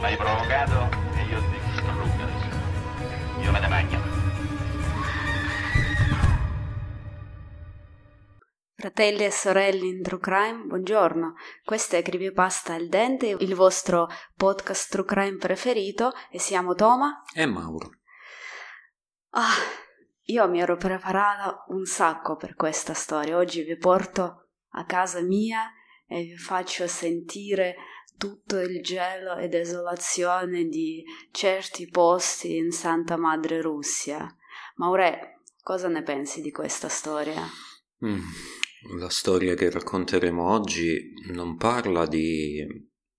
M'hai provocato e io ti distruggo adesso. Io me ne magno. Fratelli e sorelle in True Crime, buongiorno. Questo è Creepypasta al dente, il vostro podcast True Crime preferito, e siamo Toma e Mauro. Ah, io mi ero preparata un sacco per questa storia. Oggi vi porto a casa mia e vi faccio sentire tutto il gelo e desolazione di certi posti in Santa Madre Russia. Maure, cosa ne pensi di questa storia? La storia che racconteremo oggi non parla di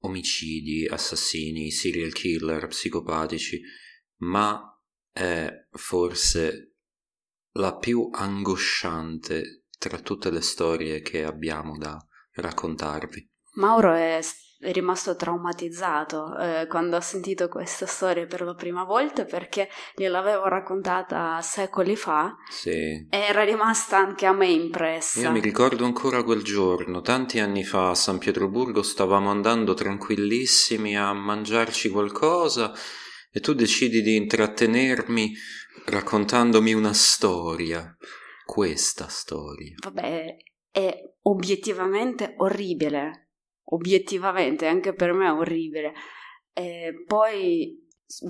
omicidi, assassini, serial killer, psicopatici, ma è forse la più angosciante tra tutte le storie che abbiamo da raccontarvi. Mauro è rimasto traumatizzato quando ha sentito questa storia per la prima volta, perché gliel'avevo raccontata secoli fa. Sì. Era rimasta anche a me impressa. Io mi ricordo ancora quel giorno, tanti anni fa, a San Pietroburgo. Stavamo andando tranquillissimi a mangiarci qualcosa e tu decidi di intrattenermi raccontandomi una storia. Questa storia, vabbè, è obiettivamente orribile. Obiettivamente, anche per me è orribile. E poi,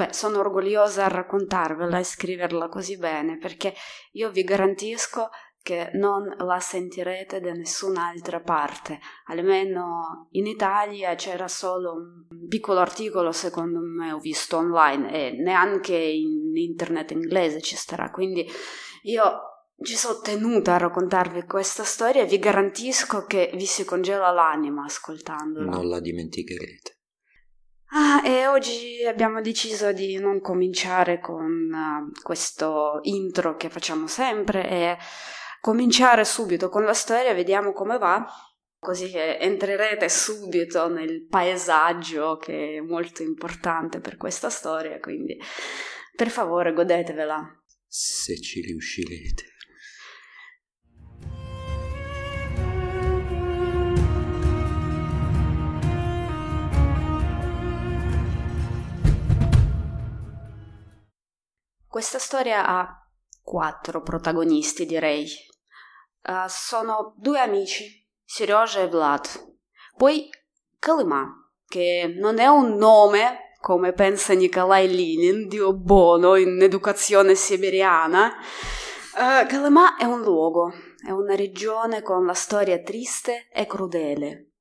sono orgogliosa a raccontarvela e scriverla così bene, perché io vi garantisco che non la sentirete da nessun'altra parte. Almeno in Italia c'era solo un piccolo articolo, secondo me, ho visto online, e neanche in internet inglese ci starà. Quindi io ci sono tenuta a raccontarvi questa storia e vi garantisco che vi si congela l'anima ascoltandola. Non la dimenticherete. E oggi abbiamo deciso di non cominciare con questo intro che facciamo sempre e cominciare subito con la storia. Vediamo come va, così che entrerete subito nel paesaggio, che è molto importante per questa storia, quindi per favore godetevela. Se ci riuscirete. Questa storia ha 4 protagonisti, direi. Sono 2 amici, Serezha e Vlad. Poi Kolyma, che non è un nome, come pensa Nikolai Lilin, Dio buono, in Educazione Siberiana. Kolyma è un luogo, è una regione con la storia triste e crudele.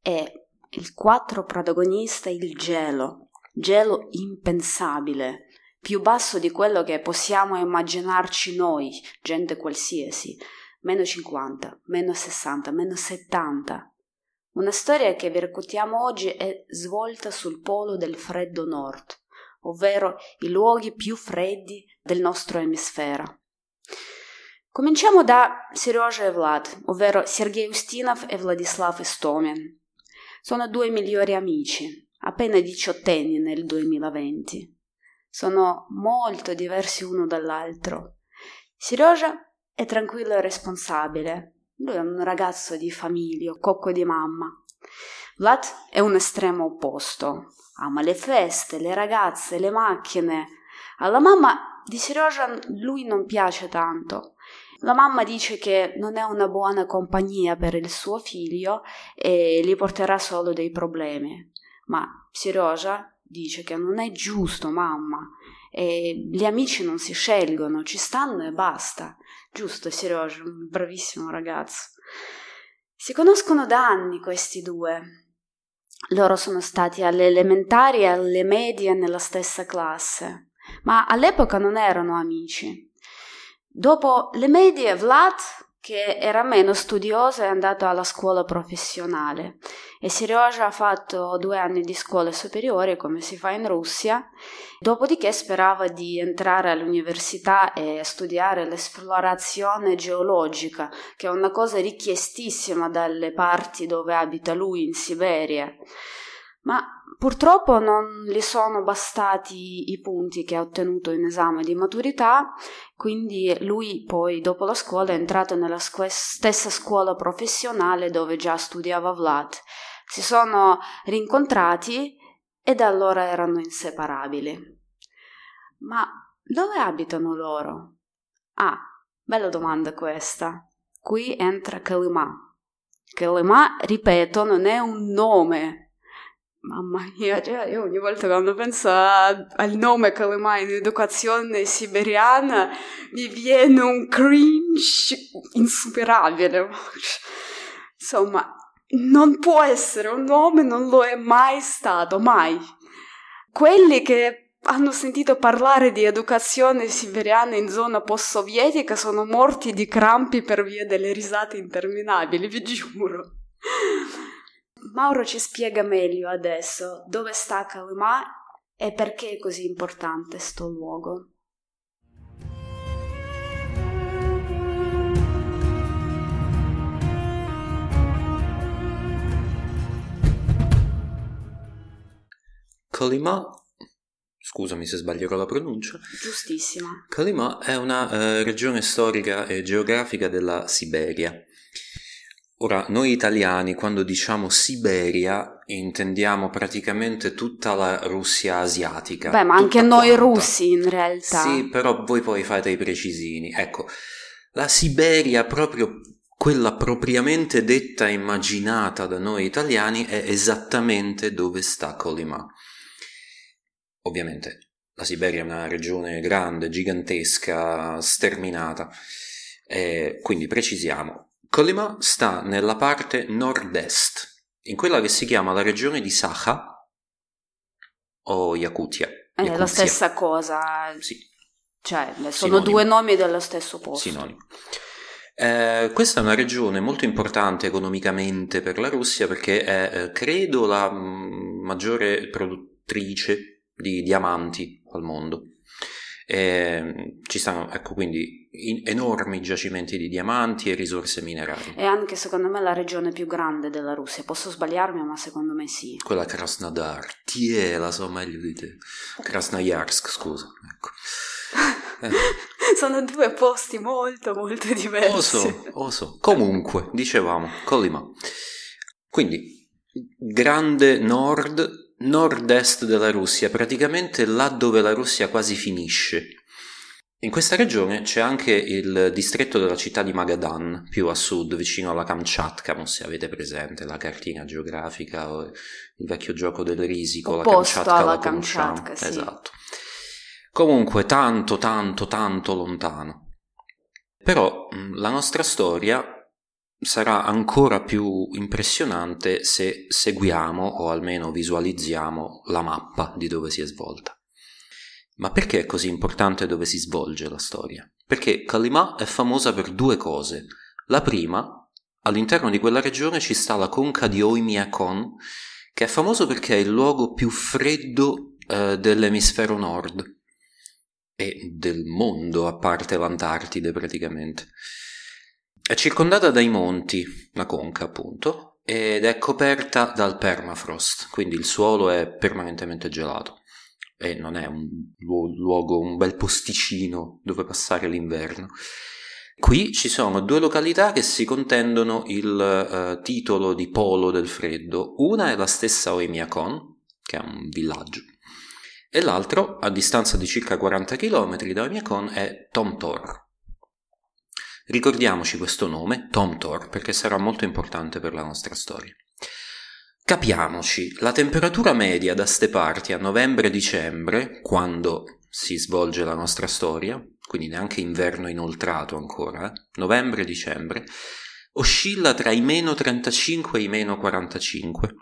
E il 4 protagonista è il gelo impensabile, più basso di quello che possiamo immaginarci noi, gente qualsiasi, meno 50, meno 60, meno 70. Una storia che vi raccontiamo oggi è svolta sul polo del freddo nord, ovvero i luoghi più freddi del nostro emisfero. Cominciamo da Serezha e Vlad, ovvero Sergei Ustinov e Vladislav Istomin. Sono 2 migliori amici, appena 18enni nel 2020. Sono molto diversi uno dall'altro. Serezha è tranquillo e responsabile. Lui è un ragazzo di famiglia, cocco di mamma. Vlad è un estremo opposto. Ama le feste, le ragazze, le macchine. Alla mamma di Serezha lui non piace tanto. La mamma dice che non è una buona compagnia per il suo figlio e gli porterà solo dei problemi. Ma Serezha dice che non è giusto, mamma, e gli amici non si scelgono, ci stanno e basta. Giusto, Serezha, un bravissimo ragazzo. Si conoscono da anni questi 2. Loro sono stati alle elementari e alle medie nella stessa classe, ma all'epoca non erano amici. Dopo le medie, Vlad, che era meno studioso, è andato alla scuola professionale, e Serezha ha fatto 2 anni di scuola superiore, come si fa in Russia, dopodiché sperava di entrare all'università e studiare l'esplorazione geologica, che è una cosa richiestissima dalle parti dove abita lui, in Siberia. Ma purtroppo non gli sono bastati i punti che ha ottenuto in esame di maturità, quindi lui poi dopo la scuola è entrato nella stessa scuola professionale dove già studiava Vlad. Si sono rincontrati e da allora erano inseparabili. Ma dove abitano loro? Ah, bella domanda questa. Qui entra Kolyma. Kolyma, ripeto, non è un nome. Mamma mia, cioè io ogni volta quando penso al nome Kolyma in Educazione Siberiana mi viene un cringe insuperabile. Insomma, non può essere un nome, non lo è mai stato, mai. Quelli che hanno sentito parlare di educazione siberiana in zona post-sovietica sono morti di crampi per via delle risate interminabili, vi giuro. Mauro ci spiega meglio adesso dove sta Kolyma e perché è così importante sto luogo. Kolyma, scusami se sbaglierò la pronuncia. Giustissima. Kolyma è una regione storica e geografica della Siberia. Ora, noi italiani quando diciamo Siberia intendiamo praticamente tutta la Russia asiatica. Beh, ma anche noi russi in realtà. Sì, però voi poi fate i precisini. Ecco, la Siberia, proprio quella propriamente detta e immaginata da noi italiani, è esattamente dove sta Kolyma. Ovviamente la Siberia è una regione grande, gigantesca, sterminata, quindi precisiamo. Kolyma sta nella parte nord-est, in quella che si chiama la regione di Sakha o Yakutia. È la stessa cosa, sì. Cioè sono sinonimo. Due nomi dello stesso posto. Sinonimo. Questa è una regione molto importante economicamente per la Russia perché è, credo, la maggiore produttrice di diamanti al mondo. Ci stanno, ecco, quindi enormi giacimenti di diamanti e risorse minerarie. È anche secondo me la regione più grande della Russia, posso sbagliarmi ma secondo me sì. Quella Krasnodar, la so meglio di te. Krasnoyarsk, scusa, ecco. Sono due posti molto molto diversi. Oso. Comunque, dicevamo, Kolyma. Quindi grande nord-est della Russia, praticamente là dove la Russia quasi finisce. In questa regione c'è anche il distretto della città di Magadan, più a sud, vicino alla Kamchatka, non se avete presente la cartina geografica, il vecchio gioco del risico, la Kamchatka la conosciamo. Sì. Esatto. Comunque tanto, tanto, tanto lontano. Però la nostra storia sarà ancora più impressionante se seguiamo o almeno visualizziamo la mappa di dove si è svolta. Ma perché è così importante dove si svolge la storia? Perché Kolyma è famosa per due cose. La prima, all'interno di quella regione ci sta la conca di Oymyakon, che è famoso perché è il luogo più freddo dell'emisfero nord e del mondo, a parte l'Antartide praticamente. È circondata dai monti, la conca appunto, ed è coperta dal permafrost, quindi il suolo è permanentemente gelato e non è un luogo, un bel posticino dove passare l'inverno. Qui ci sono due località che si contendono il titolo di polo del freddo. Una è la stessa Oymyakon, che è un villaggio, e l'altro, a distanza di circa 40 km da Oymyakon, è Tomtor. Ricordiamoci questo nome, Tomtor, perché sarà molto importante per la nostra storia. Capiamoci, la temperatura media da ste parti a novembre-dicembre, quando si svolge la nostra storia, quindi neanche inverno inoltrato ancora, novembre-dicembre, oscilla tra i meno 35 e i meno 45.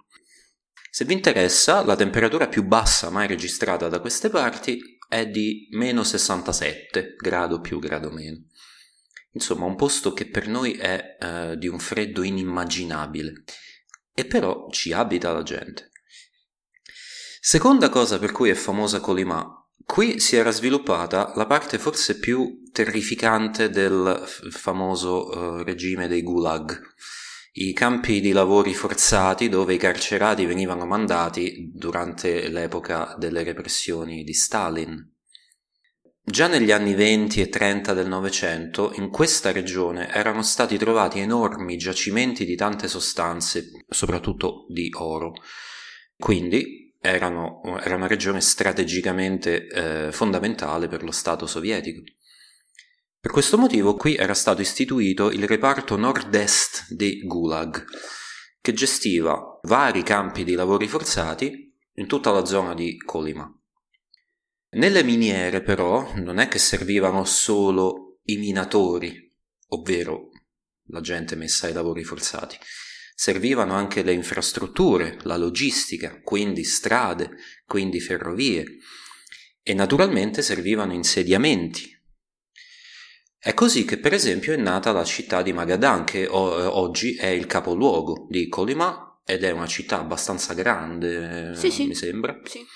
Se vi interessa, la temperatura più bassa mai registrata da queste parti è di meno 67, grado più grado meno. Insomma, un posto che per noi è di un freddo inimmaginabile, e però ci abita la gente. Seconda cosa per cui è famosa Kolyma: qui si era sviluppata la parte forse più terrificante del famoso regime dei gulag, i campi di lavori forzati dove i carcerati venivano mandati durante l'epoca delle repressioni di Stalin. Già negli anni 20 e 30 del Novecento in questa regione erano stati trovati enormi giacimenti di tante sostanze, soprattutto di oro. Quindi era una regione strategicamente fondamentale per lo Stato sovietico. Per questo motivo qui era stato istituito il reparto nord-est dei Gulag, che gestiva vari campi di lavori forzati in tutta la zona di Kolyma. Nelle miniere però non è che servivano solo i minatori, ovvero la gente messa ai lavori forzati. Servivano anche le infrastrutture, la logistica, quindi strade, quindi ferrovie, e naturalmente servivano insediamenti. È così che per esempio è nata la città di Magadan, che oggi è il capoluogo di Kolyma ed è una città abbastanza grande, sì, mi sembra. Sì.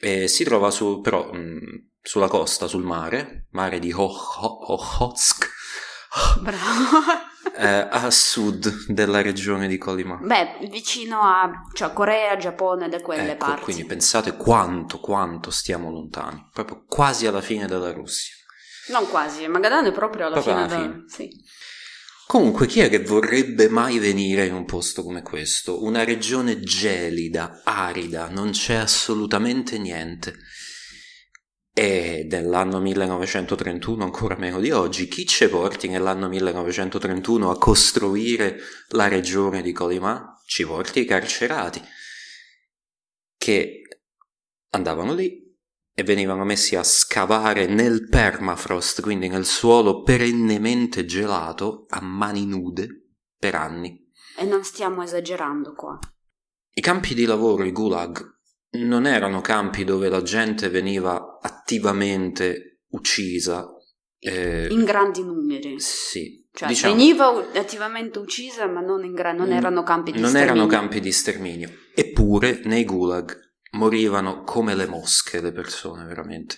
E si trova sulla costa, sul mare di Okhotsk. Bravo! A sud della regione di Kolyma. Beh, vicino a Corea, Giappone, da quelle parti. Quindi pensate quanto stiamo lontani, proprio quasi alla fine della Russia. Non quasi, Magadan è proprio alla fine. Sì. Comunque, chi è che vorrebbe mai venire in un posto come questo? Una regione gelida, arida, non c'è assolutamente niente. E dell'anno 1931 ancora meno di oggi, chi ci porti nell'anno 1931 a costruire la regione di Kolyma? Ci porti i carcerati, che andavano lì e venivano messi a scavare nel permafrost, quindi nel suolo perennemente gelato, a mani nude, per anni. E non stiamo esagerando qua. I campi di lavoro, i gulag, non erano campi dove la gente veniva attivamente uccisa. In grandi numeri. Sì. Cioè, diciamo, veniva attivamente uccisa, ma non erano campi di sterminio. Non erano campi di sterminio. Eppure nei gulag morivano come le mosche le persone, veramente.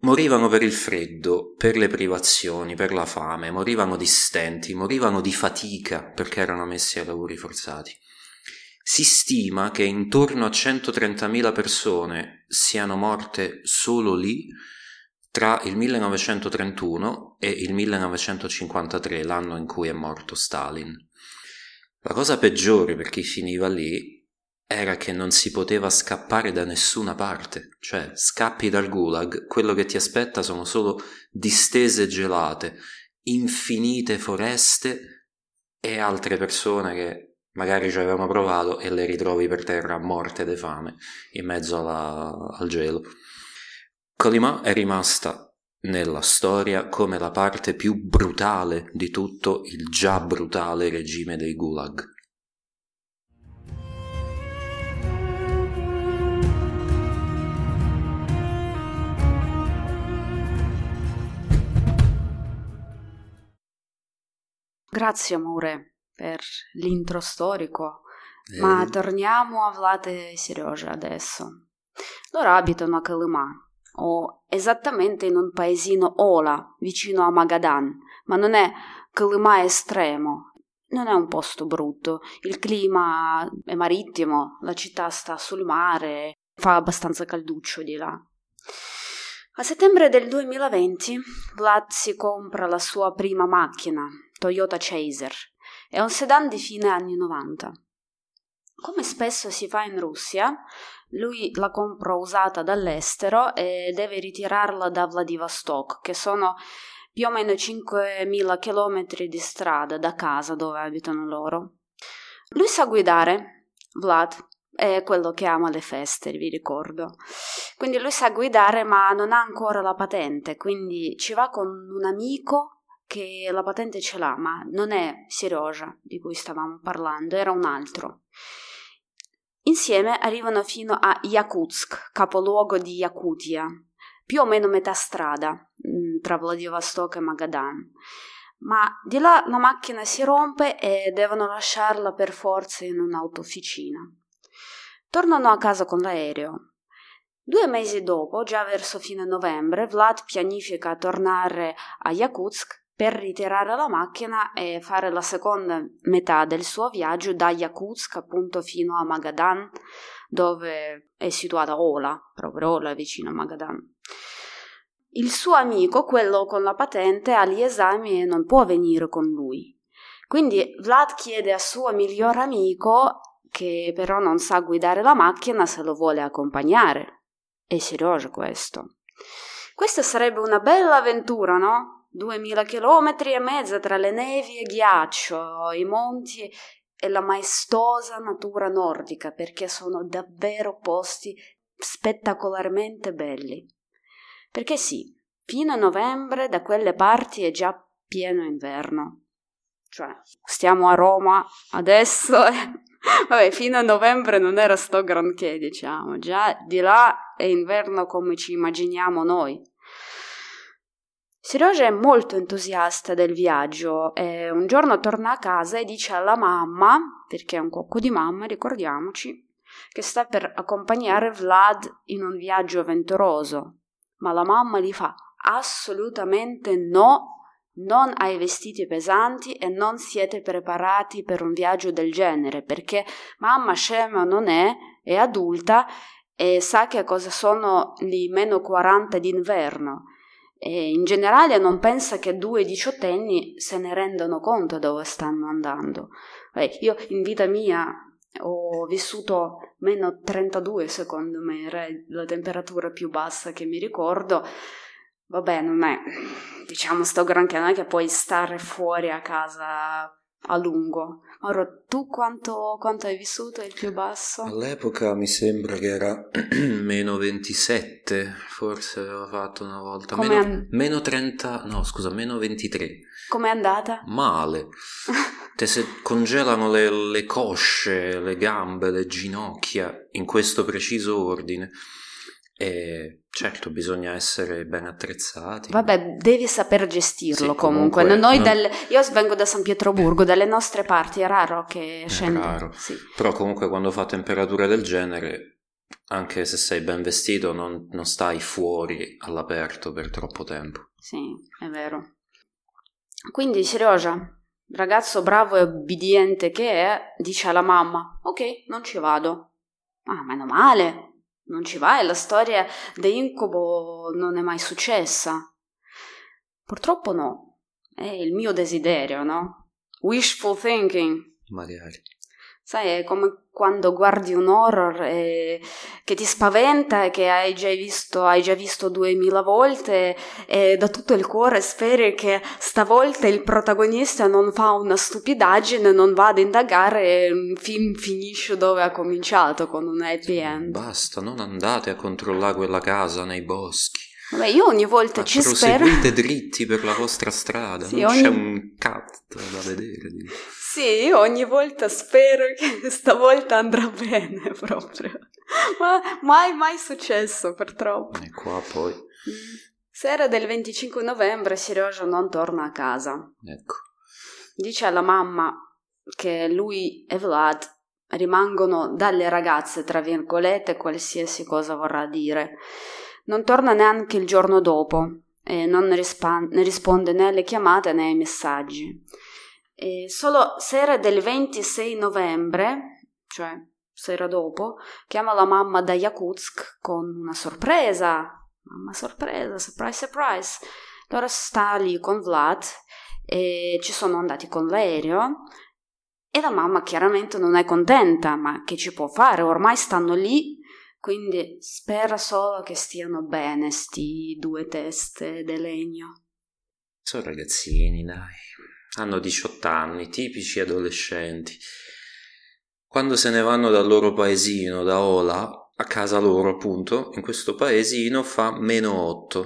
Morivano per il freddo, per le privazioni, per la fame, morivano di stenti, morivano di fatica perché erano messi ai lavori forzati. Si stima che intorno a 130.000 persone siano morte solo lì tra il 1931 e il 1953, l'anno in cui è morto Stalin. La cosa peggiore per chi finiva lì era che non si poteva scappare da nessuna parte, cioè scappi dal gulag, quello che ti aspetta sono solo distese gelate, infinite foreste e altre persone che magari ci avevano provato e le ritrovi per terra morte di fame in mezzo al gelo. Kolyma è rimasta nella storia come la parte più brutale di tutto il già brutale regime dei Gulag. Grazie amore per l'intro storico, ma torniamo a Vlad e Serezha adesso. Loro abitano a Kolyma, o esattamente in un paesino Ola, vicino a Magadan, ma non è Kolyma estremo, non è un posto brutto, il clima è marittimo, la città sta sul mare, fa abbastanza calduccio di là. A settembre del 2020 Vlad si compra la sua prima macchina, Toyota Chaser. È un sedan di fine anni 90. Come spesso si fa in Russia, lui la compra usata dall'estero e deve ritirarla da Vladivostok, che sono più o meno 5.000 km di strada da casa dove abitano loro. Lui sa guidare, Vlad, è quello che ama le feste, vi ricordo. Quindi lui sa guidare, ma non ha ancora la patente, quindi ci va con un amico che la patente ce l'ha, ma non è Serezha di cui stavamo parlando, era un altro. Insieme arrivano fino a Yakutsk, capoluogo di Yakutia, più o meno metà strada tra Vladivostok e Magadan. Ma di là la macchina si rompe e devono lasciarla per forza in un'autofficina. Tornano a casa con l'aereo. 2 mesi dopo, già verso fine novembre, Vlad pianifica tornare a Yakutsk per ritirare la macchina e fare la seconda metà del suo viaggio da Yakutsk appunto fino a Magadan, dove è situata Ola, proprio Ola vicino a Magadan. Il suo amico, quello con la patente, ha gli esami e non può venire con lui. Quindi Vlad chiede a suo miglior amico che però non sa guidare la macchina se lo vuole accompagnare. È serioso questo. Questa sarebbe una bella avventura, no? 2000 chilometri e mezzo tra le nevi e ghiaccio, i monti e la maestosa natura nordica, perché sono davvero posti spettacolarmente belli. Perché sì, fino a novembre da quelle parti è già pieno inverno. Cioè, stiamo a Roma adesso, vabbè, fino a novembre non era sto granché, diciamo, già di là è inverno come ci immaginiamo noi. Serezha è molto entusiasta del viaggio e un giorno torna a casa e dice alla mamma, perché è un cuoco di mamma, ricordiamoci, che sta per accompagnare Vlad in un viaggio avventuroso, ma la mamma gli fa assolutamente no. Non hai vestiti pesanti e non siete preparati per un viaggio del genere, perché mamma scema non è, è adulta e sa che cosa sono gli meno 40 d'inverno. E in generale non pensa che 2 diciottenni se ne rendano conto dove stanno andando. Io in vita mia ho vissuto meno 32, secondo me, era la temperatura più bassa che mi ricordo. Vabbè, non è, diciamo, sto granché, non è che puoi stare fuori a casa a lungo. Ora, tu quanto hai vissuto il più basso? All'epoca mi sembra che era meno 27, forse avevo fatto una volta. Meno 30, no scusa, meno 23. Com'è andata? Male. Te se congelano le cosce, le gambe, le ginocchia, in questo preciso ordine. E certo, bisogna essere ben attrezzati. Vabbè, devi saper gestirlo, sì, comunque. Noi io vengo da San Pietroburgo, dalle nostre parti è raro che scenda. Sì. Però comunque quando fa temperatura del genere, anche se sei ben vestito, non stai fuori all'aperto per troppo tempo. Sì, è vero. Quindi Serezha, ragazzo bravo e obbediente che è, dice alla mamma: ok, non ci vado. Ah, meno male. Non ci vai, la storia di incubo non è mai successa. Purtroppo no, è il mio desiderio, no? Wishful thinking. Magari. Sai, è come quando guardi un horror che ti spaventa e che hai già visto 2000 volte e da tutto il cuore speri che stavolta il protagonista non fa una stupidaggine, non va ad indagare e il film finisce dove ha cominciato, con un happy end. Basta, non andate a controllare quella casa nei boschi. Vabbè, io ogni volta ci spero. Proseguite dritti per la vostra strada, sì, non c'è un cazzo da vedere. Sì, io ogni volta spero che stavolta andrà bene proprio, ma mai successo purtroppo. E qua poi. Sera del 25 novembre Serezha non torna a casa. Ecco. Dice alla mamma che lui e Vlad rimangono dalle ragazze, tra virgolette, qualsiasi cosa vorrà dire. Non torna neanche il giorno dopo e non risponde né alle chiamate né ai messaggi. E solo sera del 26 novembre, cioè sera dopo, chiama la mamma da Yakutsk con una sorpresa. Mamma sorpresa, surprise surprise. Allora sta lì con Vlad e ci sono andati con l'aereo e la mamma chiaramente non è contenta, ma che ci può fare? Ormai stanno lì. Quindi spera solo che stiano bene sti 2 teste di legno. Sono ragazzini, dai. Hanno 18 anni, tipici adolescenti. Quando se ne vanno dal loro paesino, da Ola, a casa loro appunto, in questo paesino fa -8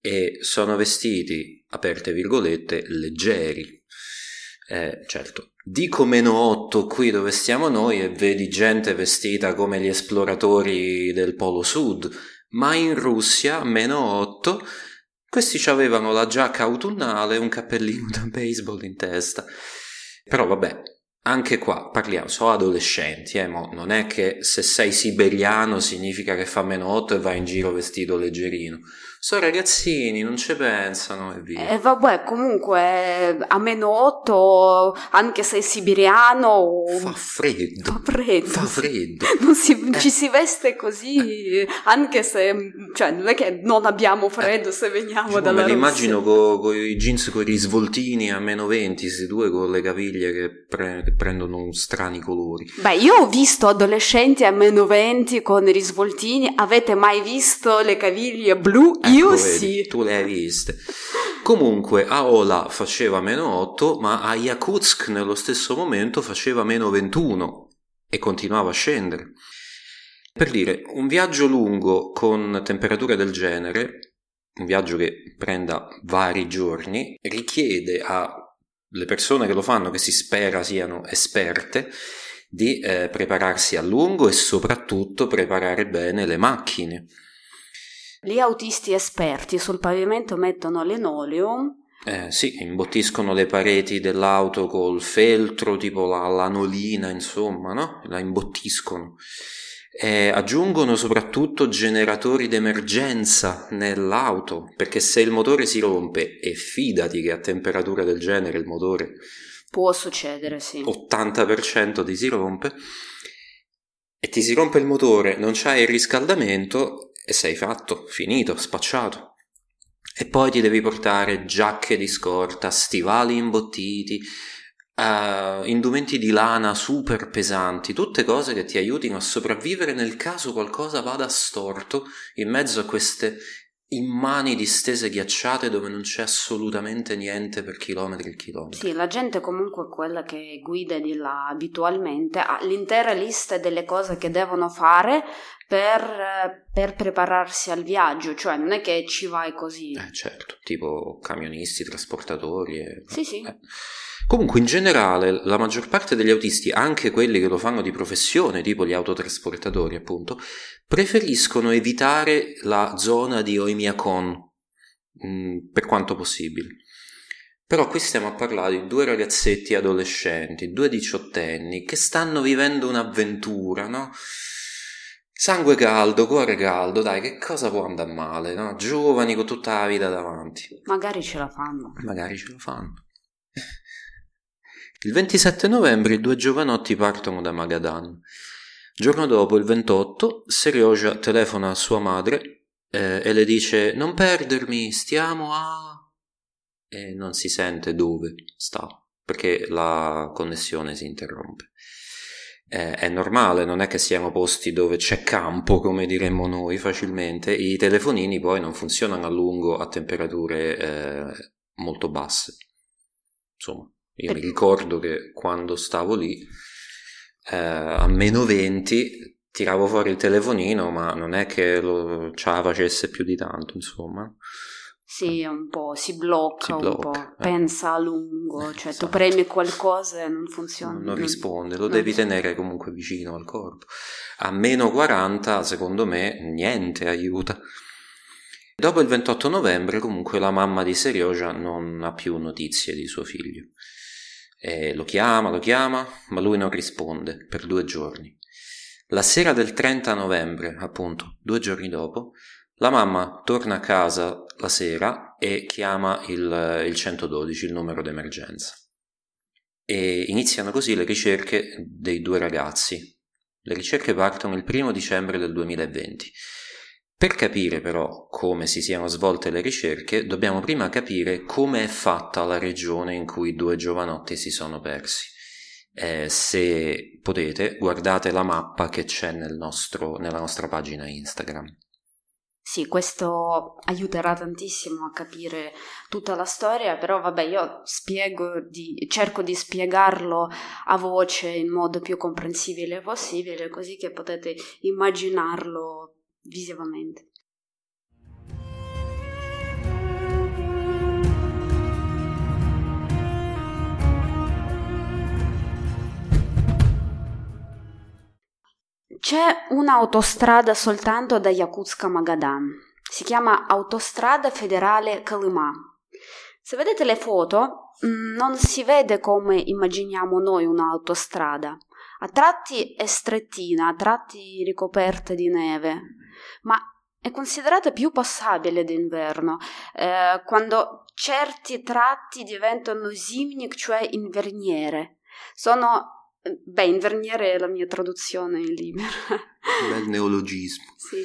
e sono vestiti, aperte virgolette, leggeri. Certo, dico -8 qui dove stiamo noi e vedi gente vestita come gli esploratori del Polo Sud, ma in Russia -8 questi c'avevano la giacca autunnale e un cappellino da baseball in testa. Però vabbè, anche qua parliamo, sono adolescenti, mo non è che se sei siberiano significa che fa -8 e vai in giro vestito leggerino. sono ragazzini, non ci pensano e via. E vabbè, comunque a meno 8, anche se è siberiano, fa freddo. Non si, ci si veste così, anche se, cioè, non è che non abbiamo freddo se veniamo dalla Russia. Me l'immagino con i jeans con i risvoltini a meno 20, questi due con le caviglie che prendono strani colori. Beh, io ho visto adolescenti a meno 20 con i risvoltini. Avete mai visto le caviglie blu? Io vedi, sì. Tu le hai viste. Comunque a Ola faceva meno 8, ma a Yakutsk nello stesso momento faceva meno 21 e continuava a scendere. Per dire, un viaggio lungo con temperature del genere, un viaggio che prenda vari giorni, richiede alle persone che lo fanno, che si spera siano esperte, di prepararsi a lungo e soprattutto preparare bene le macchine. Gli autisti esperti sul pavimento mettono l'linoleum. Sì, imbottiscono le pareti dell'auto col feltro, tipo l'anolina, insomma, no? La imbottiscono. Aggiungono soprattutto generatori d'emergenza nell'auto, perché se il motore si rompe, e fidati che a temperature del genere il motore può succedere, sì, 80% ti si rompe, e ti si rompe il motore, non c'hai il riscaldamento e sei fatto, finito, spacciato. E poi ti devi portare giacche di scorta, stivali imbottiti, indumenti di lana super pesanti, tutte cose che ti aiutino a sopravvivere nel caso qualcosa vada storto in mezzo a queste immani distese ghiacciate dove non c'è assolutamente niente per chilometri e chilometri. Sì, la gente comunque, quella che guida di là abitualmente, ha l'intera lista delle cose che devono fare per prepararsi al viaggio, cioè non è che ci vai così. Certo, tipo camionisti, trasportatori e... Sì. Comunque in generale la maggior parte degli autisti, anche quelli che lo fanno di professione, tipo gli autotrasportatori appunto, preferiscono evitare la zona di Oymyakon per quanto possibile. Però qui stiamo a parlare di due ragazzetti adolescenti, due diciottenni, che stanno vivendo un'avventura, no? Sangue caldo, cuore caldo, dai, che cosa può andare male, no? Giovani con tutta la vita davanti. Magari ce la fanno. Il 27 novembre i due giovanotti partono da Magadan. Il giorno dopo, il 28, Serezha telefona a sua madre e le dice: non perdermi, stiamo a... e non si sente dove sta, perché la connessione si interrompe. È normale, non è che siamo posti dove c'è campo, come diremmo noi facilmente. I telefonini poi non funzionano a lungo a temperature molto basse. Insomma, io mi ricordo che quando stavo lì a meno 20 tiravo fuori il telefonino, ma non è che ce la facesse più di tanto, insomma. Sì, un po', si blocca un po'. Pensa a lungo, cioè esatto. Tu premi qualcosa e non funziona. Non risponde, lo devi tenere comunque vicino al corpo. A meno 40, secondo me, niente aiuta. Dopo il 28 novembre, comunque, la mamma di Serezha non ha più notizie di suo figlio. Lo chiama, ma lui non risponde per 2 giorni. La sera del 30 novembre, appunto, 2 giorni dopo, la mamma torna a casa la sera e chiama il 112, il numero d'emergenza. E iniziano così le ricerche dei due ragazzi. Le ricerche partono il 1° dicembre del 2020. Per capire però come si siano svolte le ricerche, dobbiamo prima capire come è fatta la regione in cui i due giovanotti si sono persi. Se potete, guardate la mappa che c'è nella nostra pagina Instagram. Sì, questo aiuterà tantissimo a capire tutta la storia, però vabbè, io cerco di spiegarlo a voce in modo più comprensibile possibile, così che potete immaginarlo visivamente. C'è un'autostrada soltanto da Yakutsk a Magadan, si chiama Autostrada Federale Kolyma. Se vedete le foto, non si vede come immaginiamo noi un'autostrada, a tratti è strettina, a tratti ricoperta di neve, ma È considerata più passabile d'inverno, quando certi tratti diventano zimnik, cioè inverniere. Sono, beh, inverniere è la mia traduzione libera. Bel neologismo. Sì.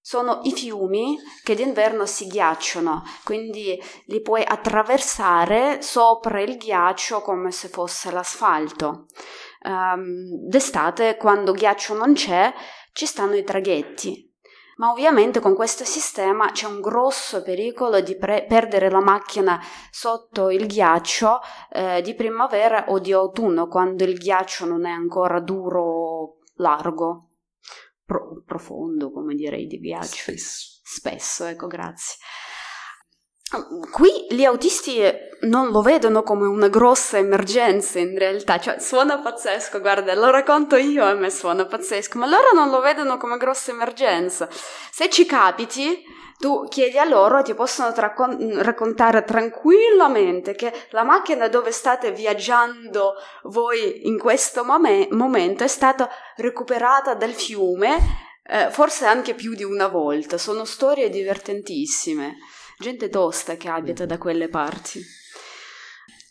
Sono i fiumi che d'inverno si ghiacciano, quindi li puoi attraversare sopra il ghiaccio come se fosse l'asfalto. D'estate, quando ghiaccio non c'è, ci stanno i traghetti. Ma ovviamente con questo sistema c'è un grosso pericolo di perdere la macchina sotto il ghiaccio di primavera o di autunno, quando il ghiaccio non è ancora duro, largo, profondo, come direi, di ghiaccio. Spesso, ecco, grazie. Qui gli autisti non lo vedono come una grossa emergenza in realtà, cioè suona pazzesco, guarda, lo racconto io, a me suona pazzesco, ma loro non lo vedono come grossa emergenza. Se ci capiti, tu chiedi a loro e ti possono raccontare tranquillamente che la macchina dove state viaggiando voi in questo momento è stata recuperata dal fiume, forse anche più di una volta. Sono storie divertentissime. Gente tosta che abita da quelle parti.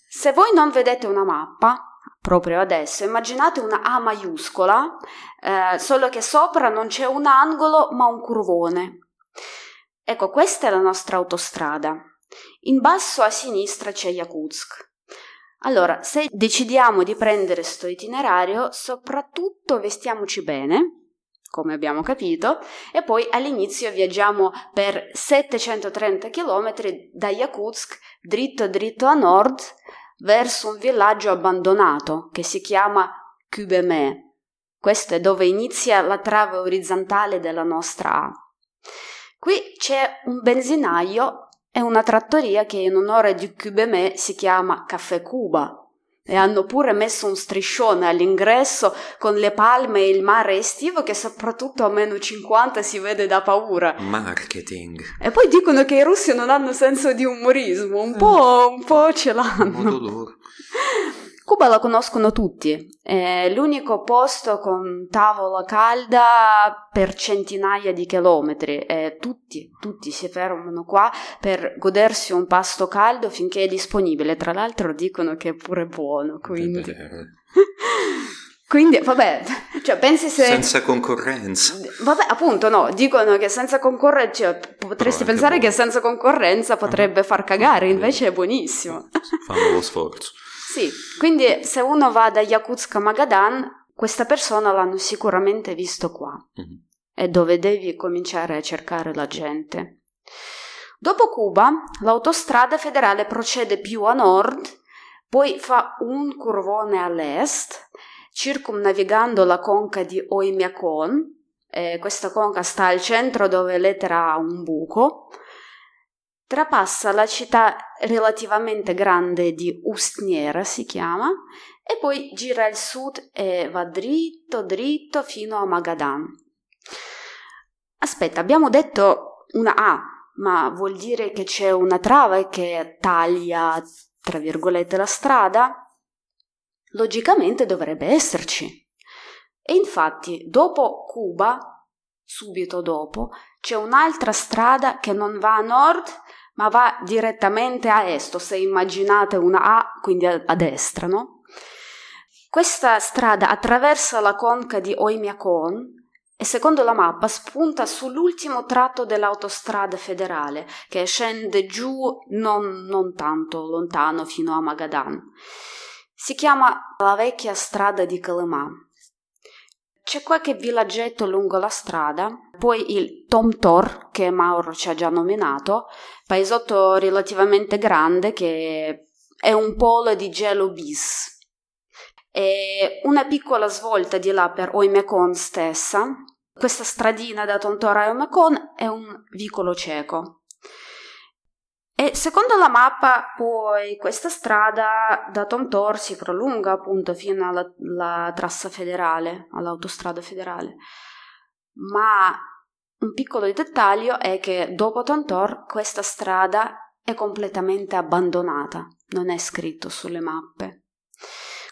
Se voi non vedete una mappa proprio adesso, immaginate una A maiuscola, solo che sopra non c'è un angolo ma un curvone. Ecco, questa è la nostra autostrada. In basso a sinistra c'è Yakutsk. Allora, se decidiamo di prendere sto itinerario, soprattutto vestiamoci bene, come abbiamo capito, e poi all'inizio viaggiamo per 730 km da Yakutsk, dritto a nord, verso un villaggio abbandonato che si chiama Kyubeme. Questo è dove inizia la trave orizzontale della nostra A. Qui c'è un benzinaio e una trattoria che in onore di Kyubeme si chiama Caffè Cuba. E hanno pure messo un striscione all'ingresso con le palme e il mare estivo, che soprattutto a meno 50 si vede da paura. Marketing. E poi dicono che i russi non hanno senso di umorismo, un po' ce l'hanno. Modo loro. Cuba la conoscono tutti, è l'unico posto con tavola calda per centinaia di chilometri, e tutti si fermano qua per godersi un pasto caldo finché è disponibile. Tra l'altro dicono che è pure buono, quindi... Quindi, vabbè, cioè pensi se... Senza concorrenza. Vabbè, appunto, no, dicono che senza concorrenza, cioè, potresti pensare che senza concorrenza potrebbe far cagare, invece è buonissimo. Fanno lo sforzo. Sì, quindi se uno va da Yakutsk a Magadan, questa persona l'hanno sicuramente visto qua, è dove devi cominciare a cercare la gente. Dopo Cuba, l'autostrada federale procede più a nord, poi fa un curvone all'est, circumnavigando la conca di Oymyakon. Questa conca sta al centro, dove lettera A un buco. Trapassa la città relativamente grande di Ust-Nera, si chiama, e poi gira al sud e va dritto fino a Magadan. Aspetta, abbiamo detto una A, ma vuol dire che c'è una trave che taglia, tra virgolette, la strada? Logicamente dovrebbe esserci. E infatti, dopo Cuba, subito dopo, c'è un'altra strada che non va a nord, ma va direttamente a est, o se immaginate una A, quindi a destra, no? Questa strada attraversa la conca di Oymyakon e, secondo la mappa, spunta sull'ultimo tratto dell'autostrada federale, che scende giù non tanto lontano fino a Magadan. Si chiama la vecchia strada di Kolyma. C'è qualche villaggetto lungo la strada, poi il Tomtor, che Mauro ci ha già nominato, paesotto relativamente grande che è un polo di gelo bis, e una piccola svolta di là per Oymyakon stessa. Questa stradina da Tomtor a Oymyakon è un vicolo cieco. E secondo la mappa, poi, questa strada da Tomtor si prolunga appunto fino alla trassa federale, all'autostrada federale. Ma un piccolo dettaglio è che dopo Tomtor questa strada è completamente abbandonata, non è scritto sulle mappe.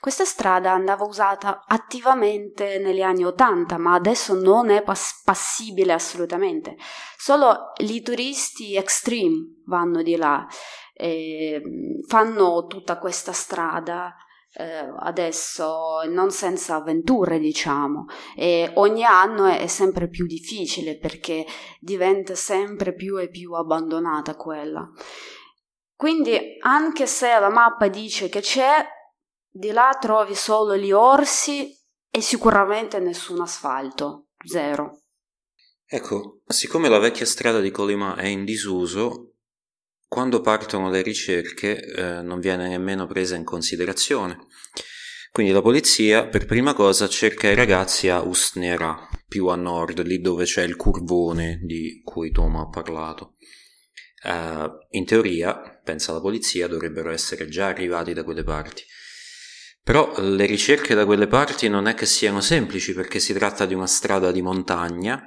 Questa strada andava usata attivamente negli anni '80, ma adesso non è passibile assolutamente. Solo i turisti extreme vanno di là e fanno tutta questa strada. Adesso non senza avventure, diciamo, e ogni anno è sempre più difficile perché diventa sempre più e più abbandonata quella. Quindi anche se la mappa dice che c'è, di là trovi solo gli orsi e sicuramente nessun asfalto, zero. Ecco, siccome la vecchia strada di Kolyma è in disuso, quando partono le ricerche non viene nemmeno presa in considerazione. Quindi la polizia per prima cosa cerca i ragazzi a Ust-Nera, più a nord, lì dove c'è il curvone di cui Tom ha parlato. In teoria, pensa la polizia, dovrebbero essere già arrivati da quelle parti. Però le ricerche da quelle parti non è che siano semplici, perché si tratta di una strada di montagna.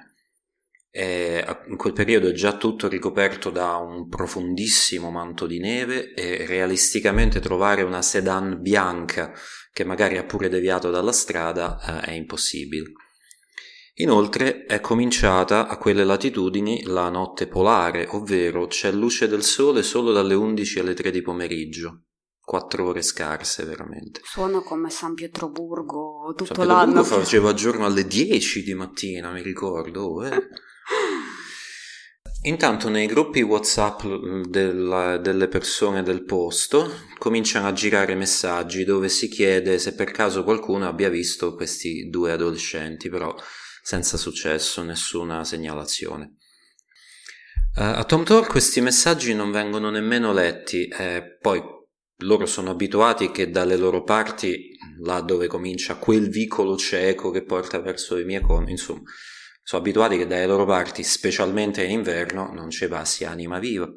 In quel periodo è già tutto ricoperto da un profondissimo manto di neve e realisticamente trovare una sedan bianca che magari ha pure deviato dalla strada è impossibile. Inoltre è cominciata a quelle latitudini la notte polare, ovvero c'è luce del sole solo dalle 11 alle 3 di pomeriggio. 4 ore scarse, veramente. Suona come San Pietroburgo tutto l'anno. San Pietroburgo faceva giorno alle 10 di mattina, mi ricordo. Intanto nei gruppi WhatsApp delle persone del posto cominciano a girare messaggi dove si chiede se per caso qualcuno abbia visto questi due adolescenti, però senza successo, nessuna segnalazione. A Tomtor questi messaggi non vengono nemmeno letti, poi loro sono abituati che dalle loro parti, là dove comincia quel vicolo cieco che porta verso Oymyakon, insomma, sono abituati che dalle loro parti, specialmente in inverno, non ci passi anima viva.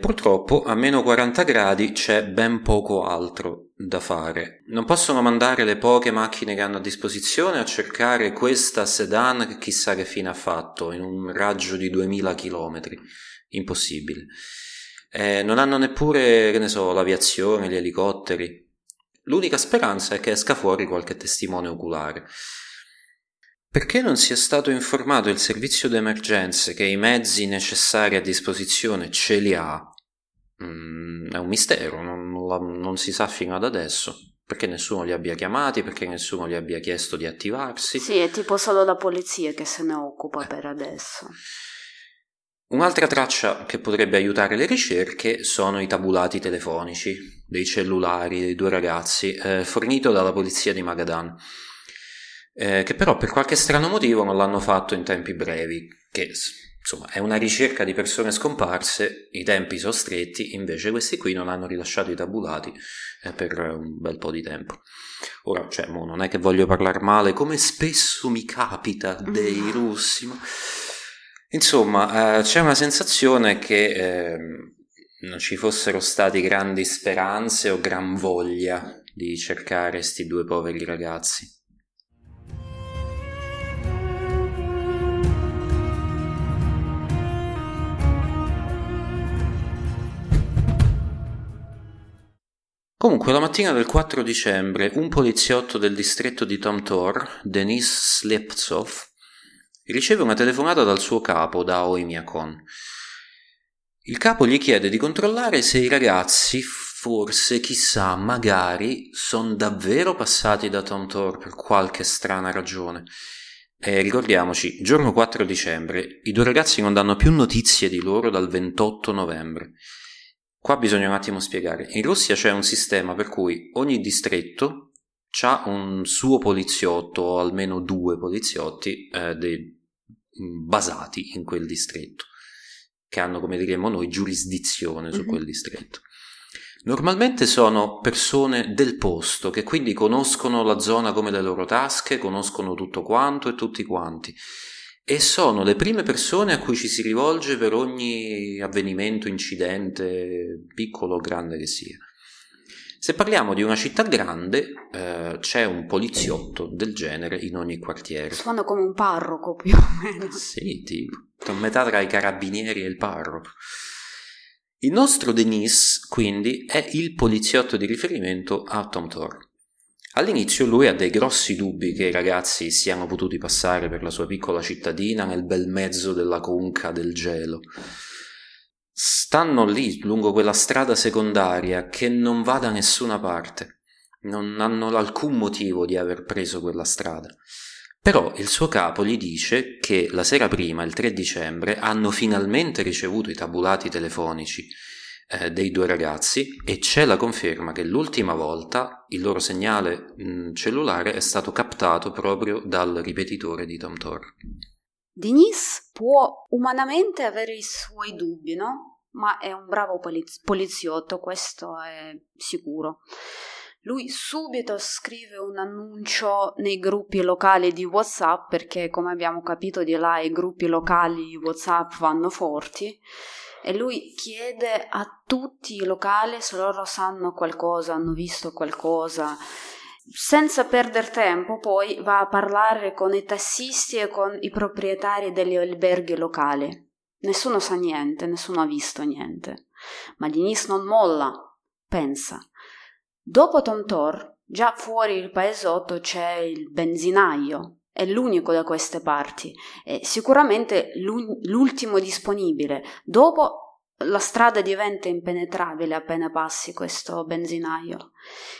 Purtroppo a meno 40 gradi c'è ben poco altro da fare. Non possono mandare le poche macchine che hanno a disposizione a cercare questa sedan che chissà che fine ha fatto in un raggio di 2000 km. Impossibile. Non hanno neppure, che ne so, l'aviazione, gli elicotteri. L'unica speranza è che esca fuori qualche testimone oculare. Perché non sia stato informato il servizio d'emergenze che i mezzi necessari a disposizione ce li ha, è un mistero, non si sa fino ad adesso. Perché nessuno li abbia chiamati, perché nessuno li abbia chiesto di attivarsi. Sì, è tipo solo la polizia che se ne occupa per adesso. Un'altra traccia che potrebbe aiutare le ricerche sono i tabulati telefonici dei cellulari dei due ragazzi, fornito dalla polizia di Magadan, che però per qualche strano motivo non l'hanno fatto in tempi brevi, che insomma è una ricerca di persone scomparse, i tempi sono stretti, invece questi qui non hanno rilasciato i tabulati per un bel po' di tempo. Ora, cioè, non è che voglio parlare male, come spesso mi capita dei russi, ma... Insomma, c'è una sensazione che non ci fossero stati grandi speranze o gran voglia di cercare sti due poveri ragazzi. Comunque, la mattina del 4 dicembre, un poliziotto del distretto di Tomtor, Denis Sleptsov, riceve una telefonata dal suo capo da Oymyakon. Il capo gli chiede di controllare se i ragazzi, forse, chissà, magari, sono davvero passati da Tomtor per qualche strana ragione. E ricordiamoci, giorno 4 dicembre, i due ragazzi non danno più notizie di loro dal 28 novembre. Qua bisogna un attimo spiegare. In Russia c'è un sistema per cui ogni distretto c'ha un suo poliziotto, o almeno due poliziotti basati in quel distretto, che hanno, come diremmo noi, giurisdizione su quel distretto. Normalmente sono persone del posto, che quindi conoscono la zona come le loro tasche, conoscono tutto quanto e tutti quanti, e sono le prime persone a cui ci si rivolge per ogni avvenimento, incidente, piccolo o grande che sia. Se parliamo di una città grande, c'è un poliziotto del genere in ogni quartiere. Suona come un parroco, più o meno. Sì, tipo, a metà tra i carabinieri e il parroco. Il nostro Denis, quindi, è il poliziotto di riferimento a Tomtor. All'inizio lui ha dei grossi dubbi che i ragazzi siano potuti passare per la sua piccola cittadina nel bel mezzo della conca del gelo. Stanno lì, lungo quella strada secondaria che non va da nessuna parte. Non hanno alcun motivo di aver preso quella strada. Però il suo capo gli dice che la sera prima, il 3 dicembre, hanno finalmente ricevuto i tabulati telefonici dei due ragazzi e c'è la conferma che l'ultima volta il loro segnale cellulare è stato captato proprio dal ripetitore di Tomtor. Denis può umanamente avere i suoi dubbi, no? Ma è un bravo poliziotto, questo è sicuro. Lui subito scrive un annuncio nei gruppi locali di WhatsApp, perché come abbiamo capito di là i gruppi locali di WhatsApp vanno forti, e lui chiede a tutti i locali se loro sanno qualcosa, hanno visto qualcosa. Senza perdere tempo poi va a parlare con i tassisti e con i proprietari degli alberghi locali. Nessuno sa niente, nessuno ha visto niente, ma Denis non molla, pensa. Dopo Tomtor, già fuori il paesotto c'è il benzinaio, è l'unico da queste parti, è sicuramente l'ultimo disponibile. Dopo la strada diventa impenetrabile appena passi questo benzinaio.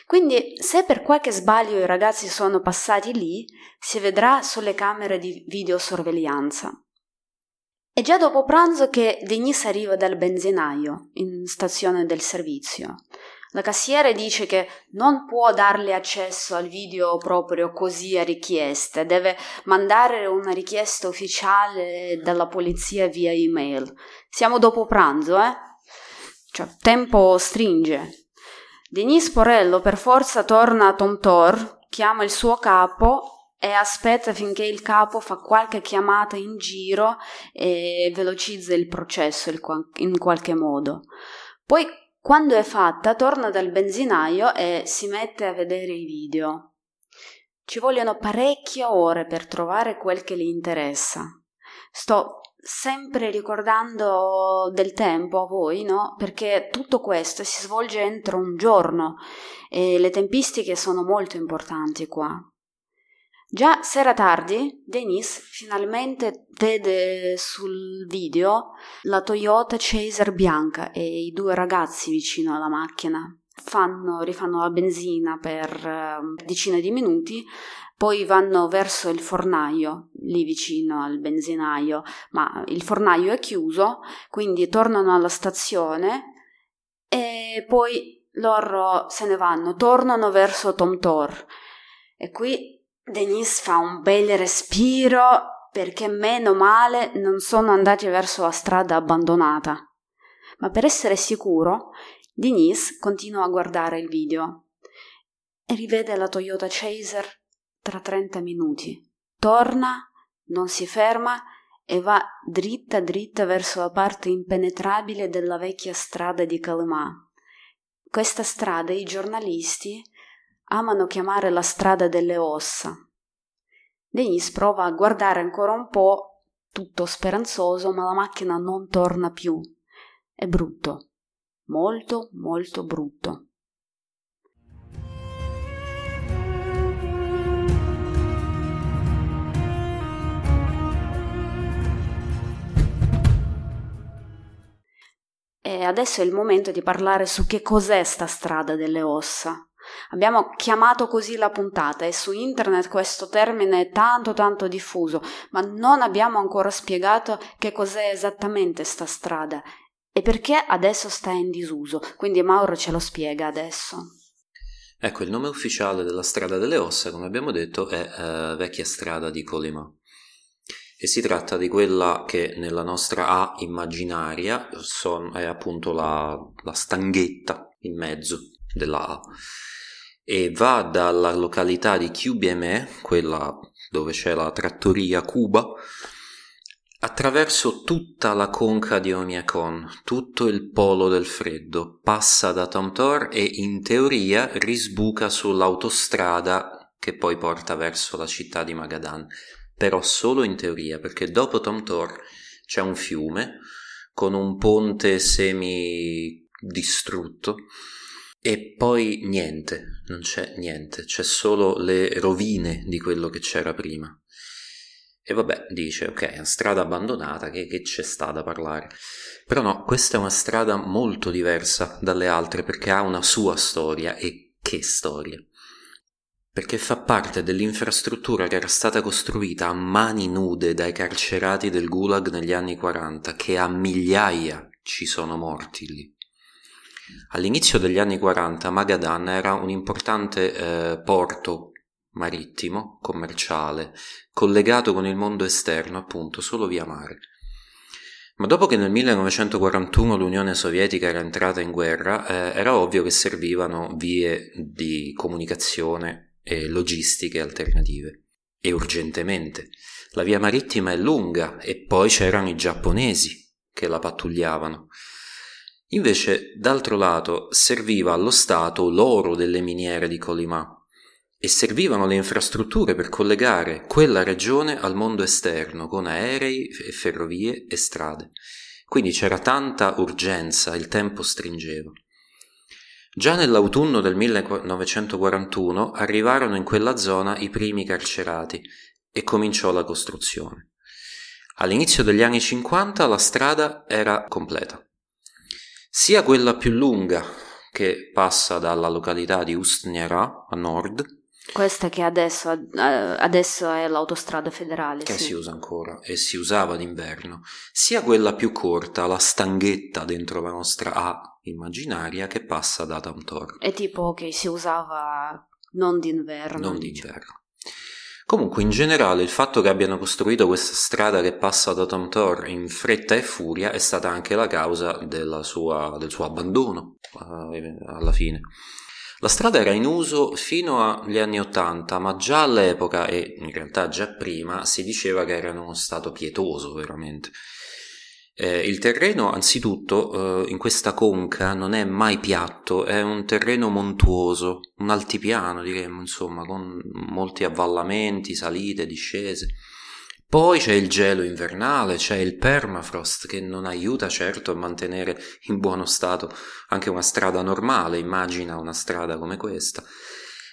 Quindi se per qualche sbaglio i ragazzi sono passati lì, si vedrà sulle camere di videosorveglianza. È già dopo pranzo che Denis arriva dal benzinaio, in stazione del servizio. La cassiera dice che non può darle accesso al video proprio così a richiesta, deve mandare una richiesta ufficiale dalla polizia via email. Siamo dopo pranzo, Cioè, tempo stringe. Denis Porello per forza torna a Tomtor, chiama il suo capo e aspetta finché il capo fa qualche chiamata in giro e velocizza il processo in qualche modo. Poi quando è fatta, torna dal benzinaio e si mette a vedere i video. Ci vogliono parecchie ore per trovare quel che gli interessa. Sto sempre ricordando del tempo a voi, no? Perché tutto questo si svolge entro un giorno e le tempistiche sono molto importanti qua. Già sera tardi, Denis finalmente vede sul video la Toyota Chaser bianca e i due ragazzi vicino alla macchina. Rifanno la benzina per decine di minuti, poi vanno verso il fornaio, lì vicino al benzinaio, ma il fornaio è chiuso, quindi tornano alla stazione e poi loro se ne vanno, tornano verso Tomtor. E qui Denis fa un bel respiro perché meno male non sono andati verso la strada abbandonata. Ma per essere sicuro, Denis continua a guardare il video e rivede la Toyota Chaser tra 30 minuti. Torna, non si ferma e va dritta verso la parte impenetrabile della vecchia strada di Kolyma. Questa strada i giornalisti amano chiamare la strada delle ossa. Denis prova a guardare ancora un po', tutto speranzoso, ma la macchina non torna più. È brutto, molto, molto brutto. E adesso è il momento di parlare su che cos'è sta strada delle ossa. Abbiamo chiamato così la puntata e su internet questo termine è tanto diffuso, ma non abbiamo ancora spiegato che cos'è esattamente sta strada e perché adesso sta in disuso, quindi Mauro ce lo spiega adesso. Ecco, il nome ufficiale della strada delle ossa, come abbiamo detto, è vecchia strada di Kolyma e si tratta di quella che nella nostra A immaginaria è appunto la stanghetta in mezzo della A. E va dalla località di Kyubeme, quella dove c'è la trattoria Cuba, attraverso tutta la conca di Oymyakon, tutto il polo del freddo, passa da Tomtor e in teoria risbuca sull'autostrada che poi porta verso la città di Magadan, però solo in teoria, perché dopo Tomtor c'è un fiume con un ponte semi distrutto E poi niente, non c'è niente, c'è solo le rovine di quello che c'era prima. E vabbè, dice, ok, è una strada abbandonata, che c'è sta da parlare? Però no, questa è una strada molto diversa dalle altre, perché ha una sua storia, e che storia! Perché fa parte dell'infrastruttura che era stata costruita a mani nude dai carcerati del Gulag negli anni 40, che a migliaia ci sono morti lì. All'inizio degli anni 40 Magadan era un importante porto marittimo, commerciale, collegato con il mondo esterno appunto solo via mare. Ma dopo che nel 1941 l'Unione Sovietica era entrata in guerra, era ovvio che servivano vie di comunicazione e logistiche alternative. E urgentemente. La via marittima è lunga e poi c'erano i giapponesi che la pattugliavano. Invece, d'altro lato, serviva allo Stato l'oro delle miniere di Kolyma e servivano le infrastrutture per collegare quella regione al mondo esterno con aerei, ferrovie e strade. Quindi c'era tanta urgenza, il tempo stringeva. Già nell'autunno del 1941 arrivarono in quella zona i primi carcerati e cominciò la costruzione. All'inizio degli anni 50 la strada era completa. Sia quella più lunga che passa dalla località di Ust-Nera a nord. Questa che adesso è l'autostrada federale. Che sì. Si usa ancora e si usava d'inverno. Sia quella più corta, la stanghetta dentro la nostra A immaginaria che passa da Tomtor. È tipo che si usava non d'inverno. Non d'inverno. Comunque in generale il fatto che abbiano costruito questa strada che passa da Tomtor in fretta e furia è stata anche la causa del suo abbandono alla fine. La strada era in uso fino agli anni '80, ma già all'epoca e in realtà già prima si diceva che era in uno stato pietoso veramente. Il terreno anzitutto in questa conca non è mai piatto, è un terreno montuoso, un altipiano diremmo insomma, con molti avvallamenti, salite, discese. Poi c'è il gelo invernale, c'è il permafrost che non aiuta certo a mantenere in buono stato anche una strada normale, immagina una strada come questa,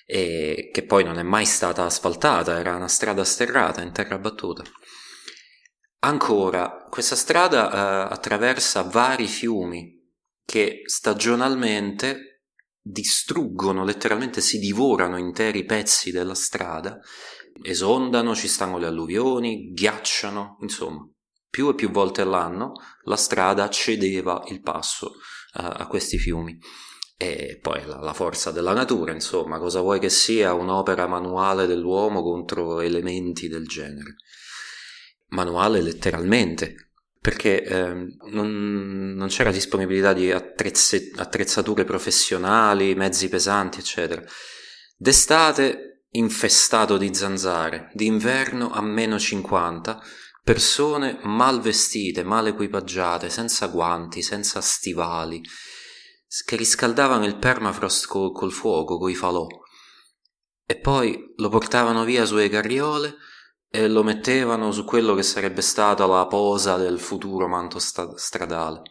e che poi non è mai stata asfaltata, era una strada sterrata in terra battuta. Ancora, questa strada attraversa vari fiumi che stagionalmente distruggono, letteralmente si divorano interi pezzi della strada, esondano, ci stanno le alluvioni, ghiacciano, insomma, più e più volte all'anno la strada cedeva il passo a questi fiumi. E poi la forza della natura, insomma, cosa vuoi che sia un'opera manuale dell'uomo contro elementi del genere? Manuale letteralmente, perché non c'era disponibilità di attrezzature professionali, mezzi pesanti, eccetera. D'estate infestato di zanzare, d'inverno a meno 50, persone mal vestite, mal equipaggiate, senza guanti, senza stivali, che riscaldavano il permafrost col fuoco, coi falò, e poi lo portavano via sulle carriole e lo mettevano su quello che sarebbe stata la posa del futuro manto stradale.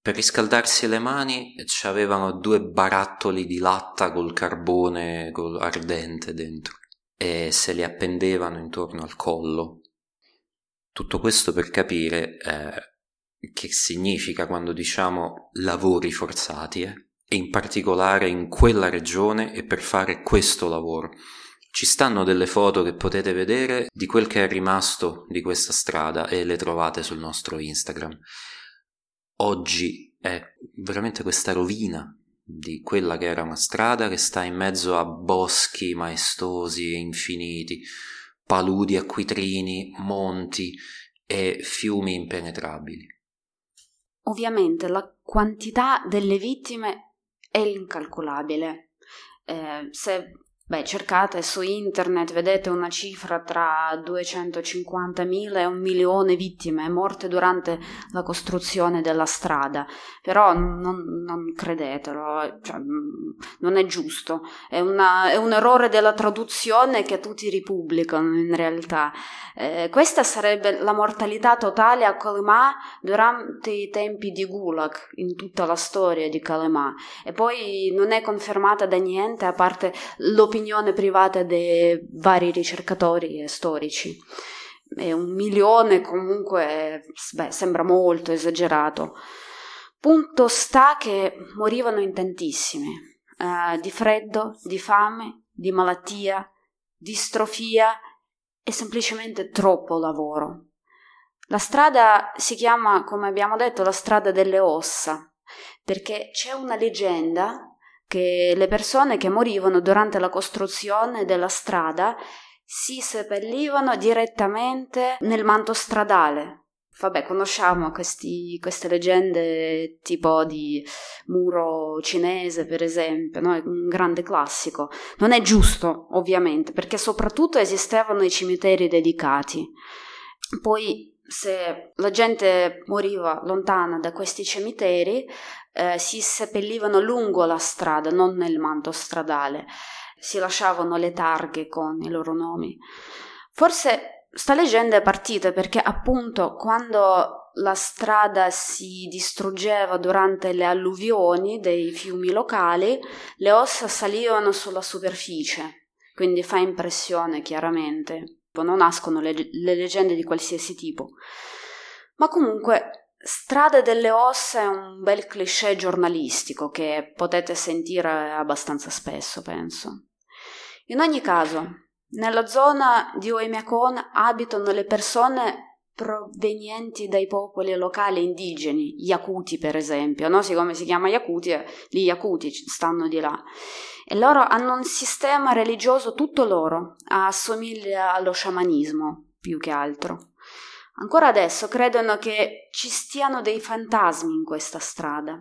Per riscaldarsi le mani c'avevano due barattoli di latta col carbone ardente dentro e se li appendevano intorno al collo. Tutto questo per capire che significa quando diciamo lavori forzati, e in particolare in quella regione e per fare questo lavoro. Ci stanno delle foto che potete vedere di quel che è rimasto di questa strada e le trovate sul nostro Instagram. Oggi è veramente questa rovina di quella che era una strada che sta in mezzo a boschi maestosi e infiniti, paludi acquitrini, monti e fiumi impenetrabili. Ovviamente la quantità delle vittime è incalcolabile. Se Beh, cercate su internet, vedete una cifra tra 250.000 e 1 milione vittime morte durante la costruzione della strada, però non credetelo, cioè, non è giusto, è un errore della traduzione che tutti ripubblicano in realtà. Questa sarebbe la mortalità totale a Kolyma durante i tempi di Gulag, in tutta la storia di Kolyma, e poi non è confermata da niente a parte l'opinione privata dei vari ricercatori e storici. E 1 milione comunque, beh, sembra molto esagerato. Punto sta che morivano in tantissimi, di freddo, di fame, di malattia, distrofia e semplicemente troppo lavoro. La strada si chiama, come abbiamo detto, la strada delle ossa, perché c'è una leggenda che le persone che morivano durante la costruzione della strada si seppellivano direttamente nel manto stradale. Vabbè, conosciamo queste leggende tipo di muro cinese, per esempio, no? È un grande classico. Non è giusto, ovviamente, perché soprattutto esistevano i cimiteri dedicati. Poi, se la gente moriva lontana da questi cimiteri, si seppellivano lungo la strada, non nel manto stradale. Si lasciavano le targhe con i loro nomi. Forse sta leggenda è partita perché, appunto, quando la strada si distruggeva durante le alluvioni dei fiumi locali, le ossa salivano sulla superficie, quindi fa impressione, chiaramente. Non nascono le leggende di qualsiasi tipo. Ma comunque, Strada delle Ossa è un bel cliché giornalistico che potete sentire abbastanza spesso, penso. In ogni caso, nella zona di Oymyakon abitano le persone provenienti dai popoli locali indigeni, Yakuti per esempio, no? Siccome si chiama Yakutia, gli Yakuti stanno di là. E loro hanno un sistema religioso tutto loro, assomiglia allo sciamanismo più che altro. Ancora adesso credono che ci stiano dei fantasmi in questa strada.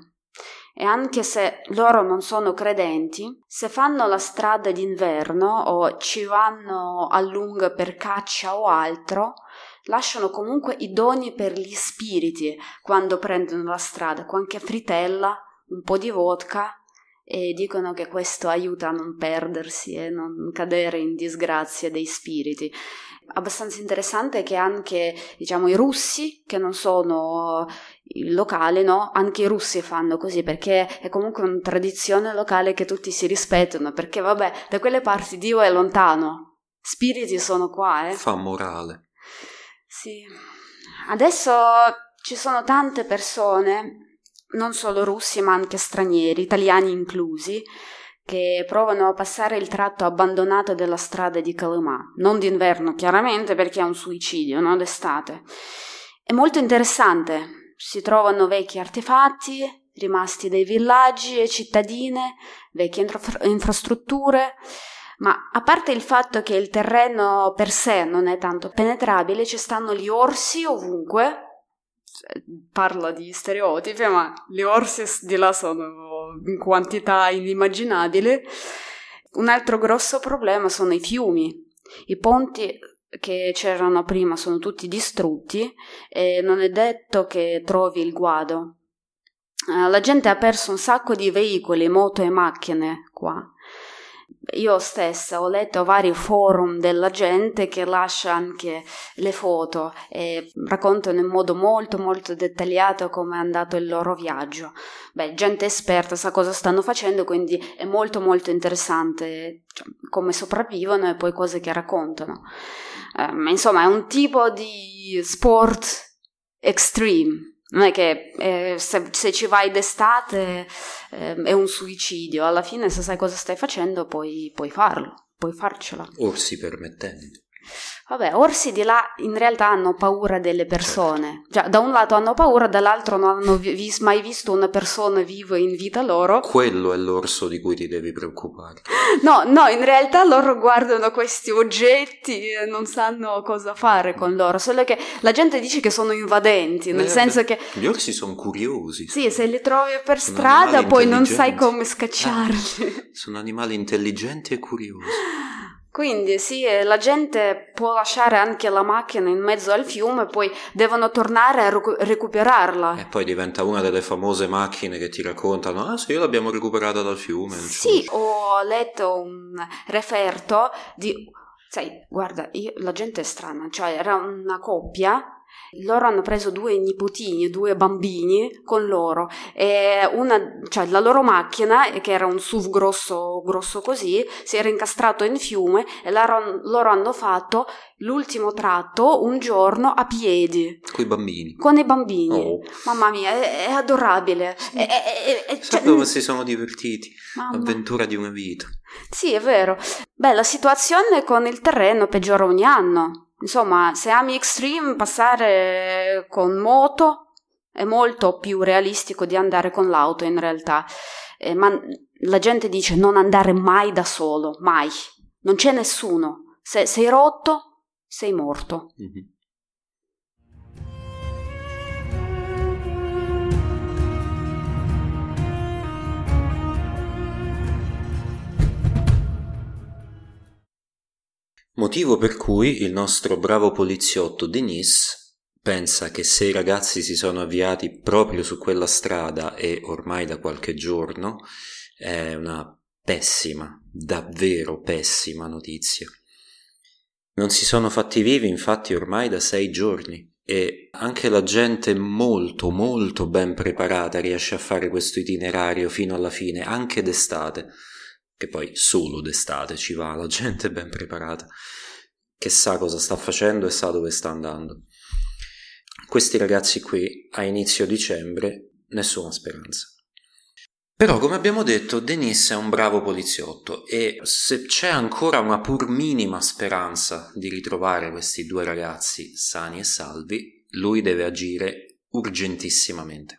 E anche se loro non sono credenti, se fanno la strada d'inverno o ci vanno a lungo per caccia o altro, lasciano comunque i doni per gli spiriti quando prendono la strada, qualche fritella, un po' di vodka, e dicono che questo aiuta a non perdersi e non cadere in disgrazia dei spiriti. Abbastanza interessante che anche, diciamo, i russi, che non sono locali, no? Anche i russi fanno così, perché è comunque una tradizione locale che tutti si rispettano, perché vabbè, da quelle parti Dio è lontano, spiriti sono qua, eh? Fa morale. Sì, adesso ci sono tante persone, non solo russi ma anche stranieri, italiani inclusi, che provano a passare il tratto abbandonato della strada di Kolyma, non d'inverno chiaramente perché è un suicidio, no? D'estate. È molto interessante, si trovano vecchi artefatti, rimasti dei villaggi e cittadine, vecchie infrastrutture. Ma a parte il fatto che il terreno per sé non è tanto penetrabile, ci stanno gli orsi ovunque. Parla di stereotipi, ma gli orsi di là sono in quantità inimmaginabile. Un altro grosso problema sono i fiumi. I ponti che c'erano prima sono tutti distrutti e non è detto che trovi il guado. La gente ha perso un sacco di veicoli, moto e macchine qua. Io stessa ho letto vari forum della gente che lascia anche le foto e raccontano in modo molto molto dettagliato come è andato il loro viaggio. Beh, gente esperta sa cosa stanno facendo, quindi è molto molto interessante, cioè, come sopravvivono e poi cose che raccontano. Insomma, è un tipo di sport extreme. Non è che se ci vai d'estate è un suicidio. Alla fine, se sai cosa stai facendo, puoi farlo, puoi farcela. Orsi permettendo. Vabbè, orsi di là in realtà hanno paura delle persone. Cioè, da un lato hanno paura, dall'altro non hanno mai visto una persona viva in vita loro. Quello è l'orso di cui ti devi preoccupare. No, in realtà loro guardano questi oggetti e non sanno cosa fare con loro. Solo che la gente dice che sono invadenti, nel senso che... Gli orsi sono curiosi. Sì, se li trovi per strada poi non sai come scacciarli. Sono animali intelligenti e curiosi. Quindi sì, la gente può lasciare anche la macchina in mezzo al fiume, poi devono tornare a recuperarla. E poi diventa una delle famose macchine che ti raccontano, ah sì, l'abbiamo recuperata dal fiume. Sì, ho letto un referto di... Sai, guarda, la gente è strana, cioè era una coppia... Loro hanno preso due nipotini, due bambini con loro e la loro macchina, che era un SUV grosso così, si era incastrato in fiume e loro hanno fatto l'ultimo tratto un giorno a piedi. Con i bambini. Oh. Mamma mia, è adorabile. Sì. Come si sono divertiti. Mamma. L'avventura di una vita. Sì, è vero. Beh, la situazione con il terreno peggiora ogni anno. Insomma, se ami Extreme, passare con moto è molto più realistico di andare con l'auto in realtà. Ma la gente dice non andare mai da solo, mai. Non c'è nessuno. Se sei rotto, sei morto. Mm-hmm. Motivo per cui il nostro bravo poliziotto Denis pensa che se i ragazzi si sono avviati proprio su quella strada e ormai da qualche giorno è una pessima, davvero pessima notizia. Non si sono fatti vivi infatti ormai da 6 giorni e anche la gente molto molto ben preparata riesce a fare questo itinerario fino alla fine, anche d'estate. Che poi solo d'estate ci va, la gente ben preparata, che sa cosa sta facendo e sa dove sta andando. Questi ragazzi qui, a inizio dicembre, nessuna speranza. Però, come abbiamo detto, Denis è un bravo poliziotto e se c'è ancora una pur minima speranza di ritrovare questi due ragazzi sani e salvi, lui deve agire urgentissimamente.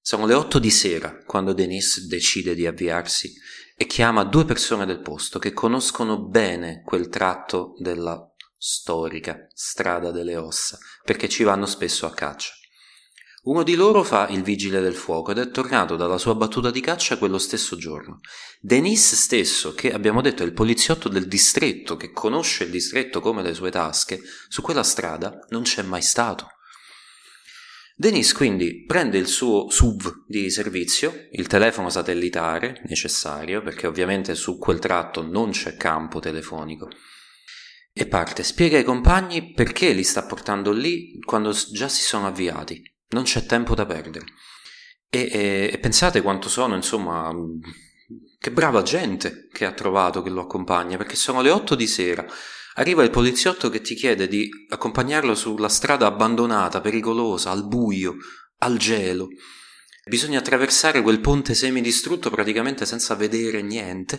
Sono le 8 di sera quando Denis decide di avviarsi e chiama 2 persone del posto che conoscono bene quel tratto della storica Strada delle Ossa perché ci vanno spesso a caccia. Uno di loro fa il vigile del fuoco ed è tornato dalla sua battuta di caccia quello stesso giorno. Denis stesso, che abbiamo detto è il poliziotto del distretto, che conosce il distretto come le sue tasche, su quella strada non c'è mai stato. Denis quindi prende il suo SUV di servizio, il telefono satellitare necessario, perché ovviamente su quel tratto non c'è campo telefonico, e parte, spiega ai compagni perché li sta portando lì quando già si sono avviati, non c'è tempo da perdere. E pensate quanto sono, insomma, che brava gente che ha trovato, che lo accompagna, perché sono le 8 di sera. Arriva il poliziotto che ti chiede di accompagnarlo sulla strada abbandonata, pericolosa, al buio, al gelo. Bisogna attraversare quel ponte semidistrutto praticamente senza vedere niente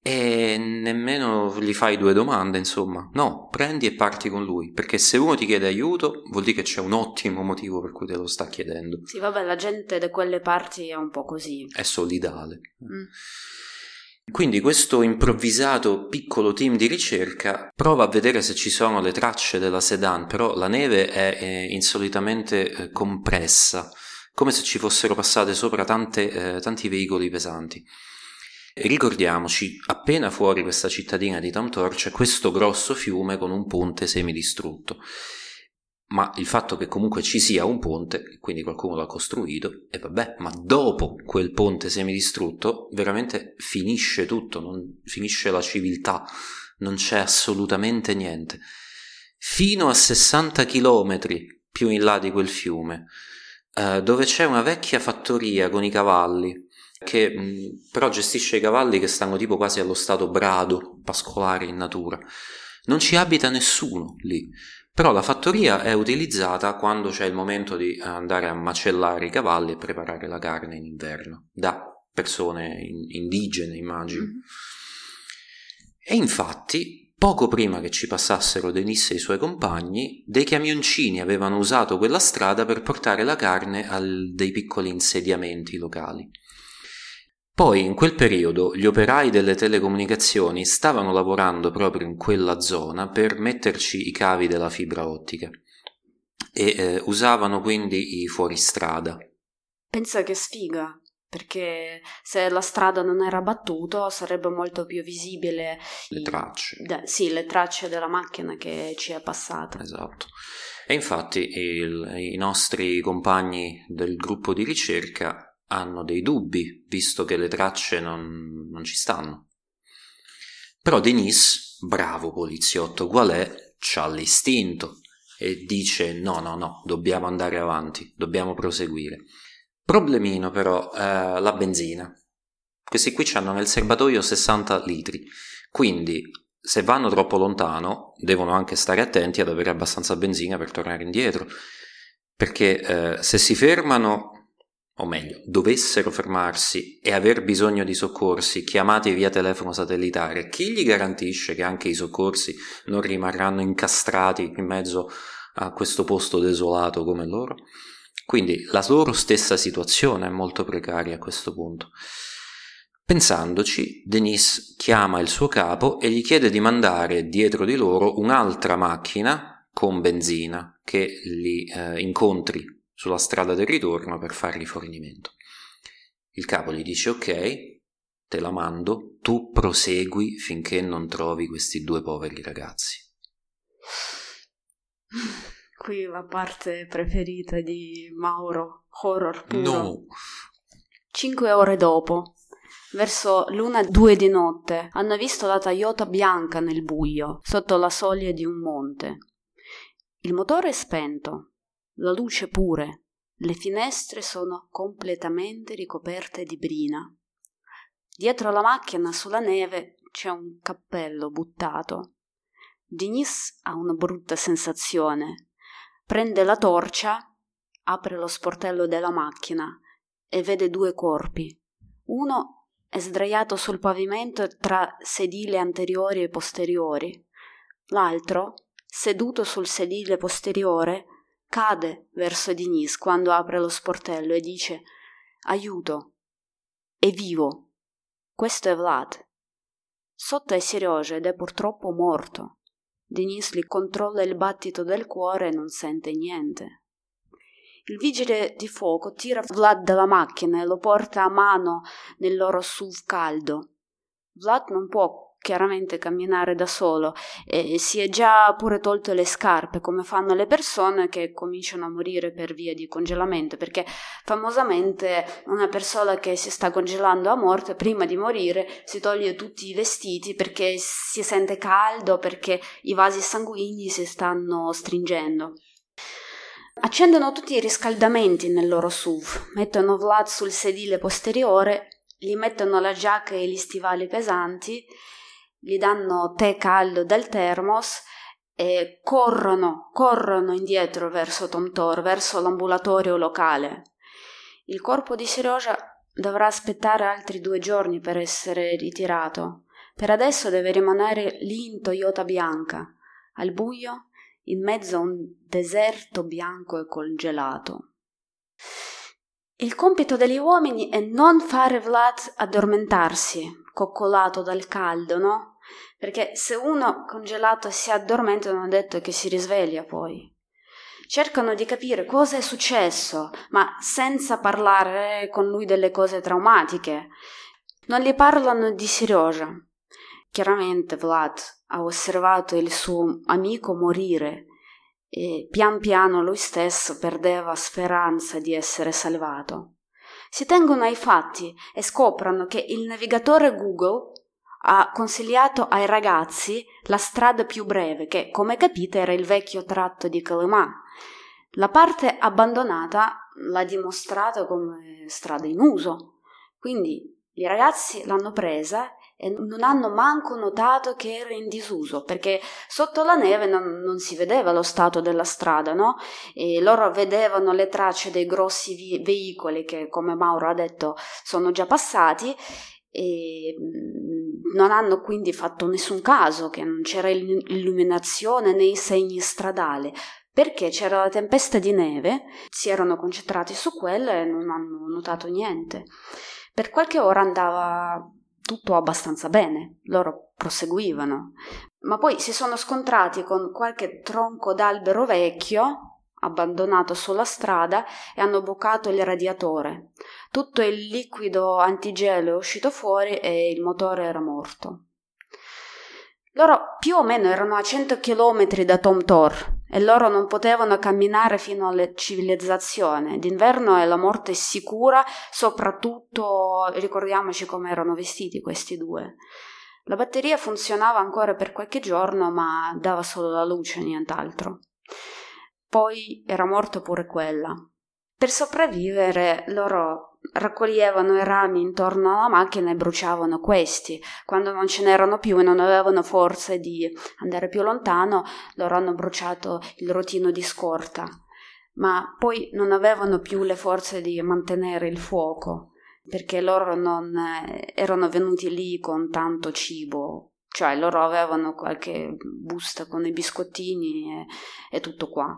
e nemmeno gli fai 2 domande, insomma. No, prendi e parti con lui, perché se uno ti chiede aiuto vuol dire che c'è un ottimo motivo per cui te lo sta chiedendo. Sì, vabbè, la gente da quelle parti è un po' così. È solidale. Mm. Quindi questo improvvisato piccolo team di ricerca prova a vedere se ci sono le tracce della sedan, però la neve è insolitamente compressa, come se ci fossero passate sopra tanti veicoli pesanti. E ricordiamoci, appena fuori questa cittadina di Tomtor c'è questo grosso fiume con un ponte semidistrutto, ma il fatto che comunque ci sia un ponte, quindi qualcuno l'ha costruito, e vabbè, ma dopo quel ponte semidistrutto veramente finisce tutto, non finisce la civiltà, non c'è assolutamente niente. Fino a 60 chilometri più in là di quel fiume, dove c'è una vecchia fattoria con i cavalli, che però gestisce i cavalli che stanno tipo quasi allo stato brado, pascolare in natura. Non ci abita nessuno lì. Però la fattoria è utilizzata quando c'è il momento di andare a macellare i cavalli e preparare la carne in inverno, da persone indigene, immagino. Mm-hmm. E infatti Poco prima che ci passassero Denis e i suoi compagni, dei camioncini avevano usato quella strada per portare la carne a dei piccoli insediamenti locali. Poi, in quel periodo, gli operai delle telecomunicazioni stavano lavorando proprio in quella zona per metterci i cavi della fibra ottica e usavano quindi i fuoristrada. Pensa che sfiga! Perché se la strada non era battuta sarebbe molto più visibile le tracce. Le tracce della macchina che ci è passata. Esatto. E infatti i nostri compagni del gruppo di ricerca hanno dei dubbi, visto che le tracce non ci stanno. Però Denis, bravo poliziotto qual è, c'ha l'istinto e dice no, dobbiamo andare avanti, dobbiamo proseguire. Problemino però, la benzina. Questi qui hanno nel serbatoio 60 litri, quindi se vanno troppo lontano devono anche stare attenti ad avere abbastanza benzina per tornare indietro, perché se si fermano, o meglio, dovessero fermarsi e aver bisogno di soccorsi chiamati via telefono satellitare, chi gli garantisce che anche i soccorsi non rimarranno incastrati in mezzo a questo posto desolato come loro? Quindi la loro stessa situazione è molto precaria a questo punto. Pensandoci, Denis chiama il suo capo e gli chiede di mandare dietro di loro un'altra macchina con benzina che li incontri sulla strada del ritorno per fare rifornimento. Il capo gli dice ok, te la mando, tu prosegui finché non trovi questi due poveri ragazzi. Qui la parte preferita di Mauro, horror puro. No. 5 ore dopo, verso l'1-2 di notte, hanno visto la Toyota bianca nel buio, sotto la soglia di un monte. Il motore è spento, la luce pure, le finestre sono completamente ricoperte di brina. Dietro la macchina, sulla neve, c'è un cappello buttato. Denis ha una brutta sensazione. Prende la torcia, apre lo sportello della macchina e vede due corpi. Uno è sdraiato sul pavimento tra sedile anteriori e posteriori. L'altro, seduto sul sedile posteriore, cade verso Denis quando apre lo sportello e dice «Aiuto! È vivo! Questo è Vlad! Sotto è Serezha ed è purtroppo morto!» Denis li controlla il battito del cuore e non sente niente. Il vigile di fuoco tira Vlad dalla macchina e lo porta a mano nel loro SUV caldo. Vlad non può chiaramente camminare da solo e si è già pure tolto le scarpe, come fanno le persone che cominciano a morire per via di congelamento, perché famosamente una persona che si sta congelando a morte prima di morire si toglie tutti i vestiti perché si sente caldo, perché i vasi sanguigni si stanno stringendo. Accendono tutti i riscaldamenti nel loro SUV, mettono Vlad sul sedile posteriore, gli mettono la giacca e gli stivali pesanti, gli danno tè caldo dal termos e corrono indietro verso Tomtor, verso l'ambulatorio locale. Il corpo di Serezha dovrà aspettare altri 2 giorni per essere ritirato. Per adesso deve rimanere lì in Toyota bianca, al buio, in mezzo a un deserto bianco e congelato. Il compito degli uomini è non fare Vlad addormentarsi, coccolato dal caldo, no? Perché se uno congelato si addormenta non è detto che si risveglia poi. Cercano di capire cosa è successo, ma senza parlare con lui delle cose traumatiche. Non gli parlano di Serezha. Chiaramente Vlad ha osservato il suo amico morire e pian piano lui stesso perdeva speranza di essere salvato. Si tengono ai fatti e scoprono che il navigatore Google ha consigliato ai ragazzi la strada più breve, che come capite era il vecchio tratto di Kolyma. La parte abbandonata l'ha dimostrata come strada in uso, quindi i ragazzi l'hanno presa e non hanno manco notato che era in disuso, perché sotto la neve non si vedeva lo stato della strada, no? E loro vedevano le tracce dei grossi veicoli che, come Mauro ha detto, sono già passati e non hanno quindi fatto nessun caso che non c'era illuminazione né segni stradali, perché c'era la tempesta di neve, si erano concentrati su quello e non hanno notato niente. Per qualche ora andava tutto abbastanza bene, loro proseguivano, ma poi si sono scontrati con qualche tronco d'albero vecchio abbandonato sulla strada e hanno bucato il radiatore. Tutto il liquido antigelo è uscito fuori e il motore era morto. Loro più o meno erano a 100 km da Tomtor e loro non potevano camminare fino alla civilizzazione. D'inverno è la morte sicura, soprattutto ricordiamoci come erano vestiti questi due. La batteria funzionava ancora per qualche giorno, ma dava solo la luce, nient'altro. Poi era morta pure quella. Per sopravvivere loro raccoglievano i rami intorno alla macchina e bruciavano questi. Quando non ce n'erano più e non avevano forze di andare più lontano, loro hanno bruciato il rotino di scorta, ma poi non avevano più le forze di mantenere il fuoco, perché loro non erano venuti lì con tanto cibo, cioè loro avevano qualche busta con i biscottini e tutto qua.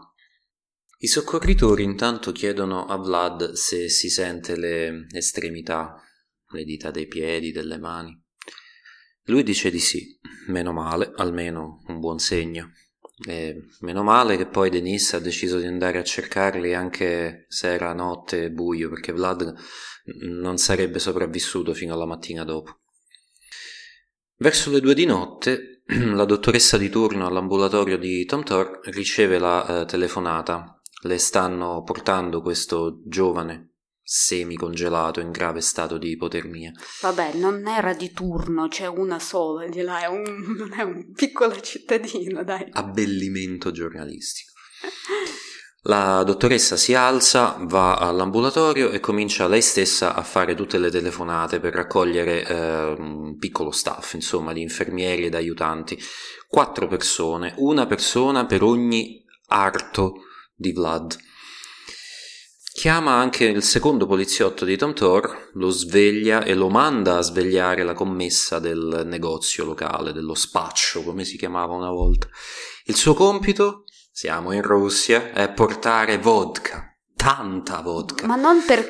I soccorritori intanto chiedono a Vlad se si sente le estremità, le dita dei piedi, delle mani. Lui dice di sì, meno male, almeno un buon segno. E meno male che poi Denis ha deciso di andare a cercarli anche se era notte e buio, perché Vlad non sarebbe sopravvissuto fino alla mattina dopo. Verso le 2 di notte la dottoressa di turno all'ambulatorio di Tomtor riceve la telefonata. Le stanno portando questo giovane semicongelato in grave stato di ipotermia. Vabbè, non era di turno, c'è una sola di là, non è un piccolo cittadino, dai. Abbellimento giornalistico. La dottoressa si alza, va all'ambulatorio e comincia lei stessa a fare tutte le telefonate per raccogliere un piccolo staff, insomma, di infermieri ed aiutanti. 4 persone, una persona per ogni arto di Vlad. Chiama anche il secondo poliziotto di Tomtor, lo sveglia e lo manda a svegliare la commessa del negozio locale, dello spaccio, come si chiamava una volta. Il suo compito, siamo in Russia, è portare vodka. Tanta vodka. Ma non per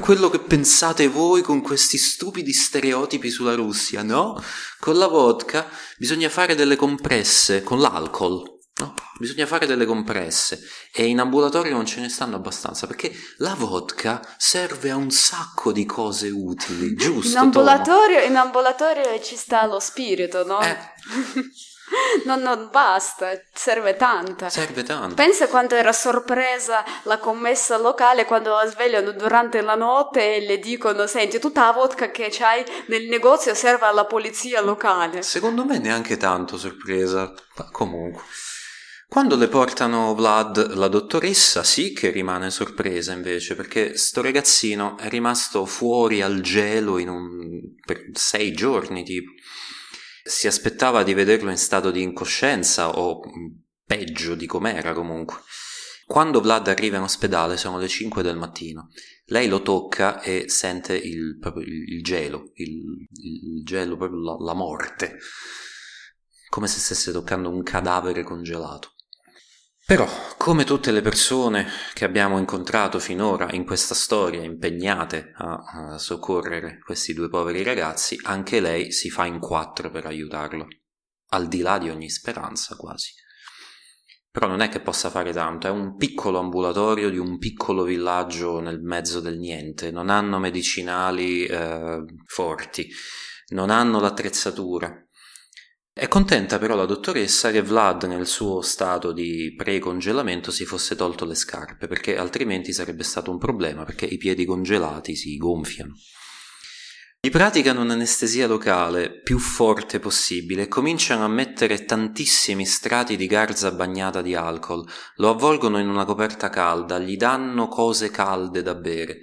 quello che pensate voi con questi stupidi stereotipi sulla Russia, no? Con la vodka bisogna fare delle compresse, con l'alcol. No, bisogna fare delle compresse e in ambulatorio non ce ne stanno abbastanza, perché la vodka serve a un sacco di cose utili, giusto? In ambulatorio ci sta lo spirito, no? Non basta, serve tanta. Pensa quanto era sorpresa la commessa locale quando la svegliano durante la notte e le dicono: senti, tutta la vodka che c'hai nel negozio serve alla polizia locale. Secondo me neanche tanto sorpresa, ma comunque. Quando le portano Vlad, la dottoressa sì che rimane sorpresa invece, perché sto ragazzino è rimasto fuori al gelo per 6 giorni tipo. Si aspettava di vederlo in stato di incoscienza o peggio di com'era comunque. Quando Vlad arriva in ospedale sono le 5 del mattino. Lei lo tocca e sente il gelo, proprio la morte, come se stesse toccando un cadavere congelato. Però, come tutte le persone che abbiamo incontrato finora in questa storia, impegnate a soccorrere questi 2 poveri ragazzi, anche lei si fa in 4 per aiutarlo, al di là di ogni speranza quasi. Però non è che possa fare tanto, è un piccolo ambulatorio di un piccolo villaggio nel mezzo del niente, non hanno medicinali forti, non hanno l'attrezzatura. È contenta però la dottoressa che Vlad nel suo stato di precongelamento si fosse tolto le scarpe, perché altrimenti sarebbe stato un problema, perché i piedi congelati si gonfiano. Gli praticano un'anestesia locale più forte possibile e cominciano a mettere tantissimi strati di garza bagnata di alcol, lo avvolgono in una coperta calda, gli danno cose calde da bere.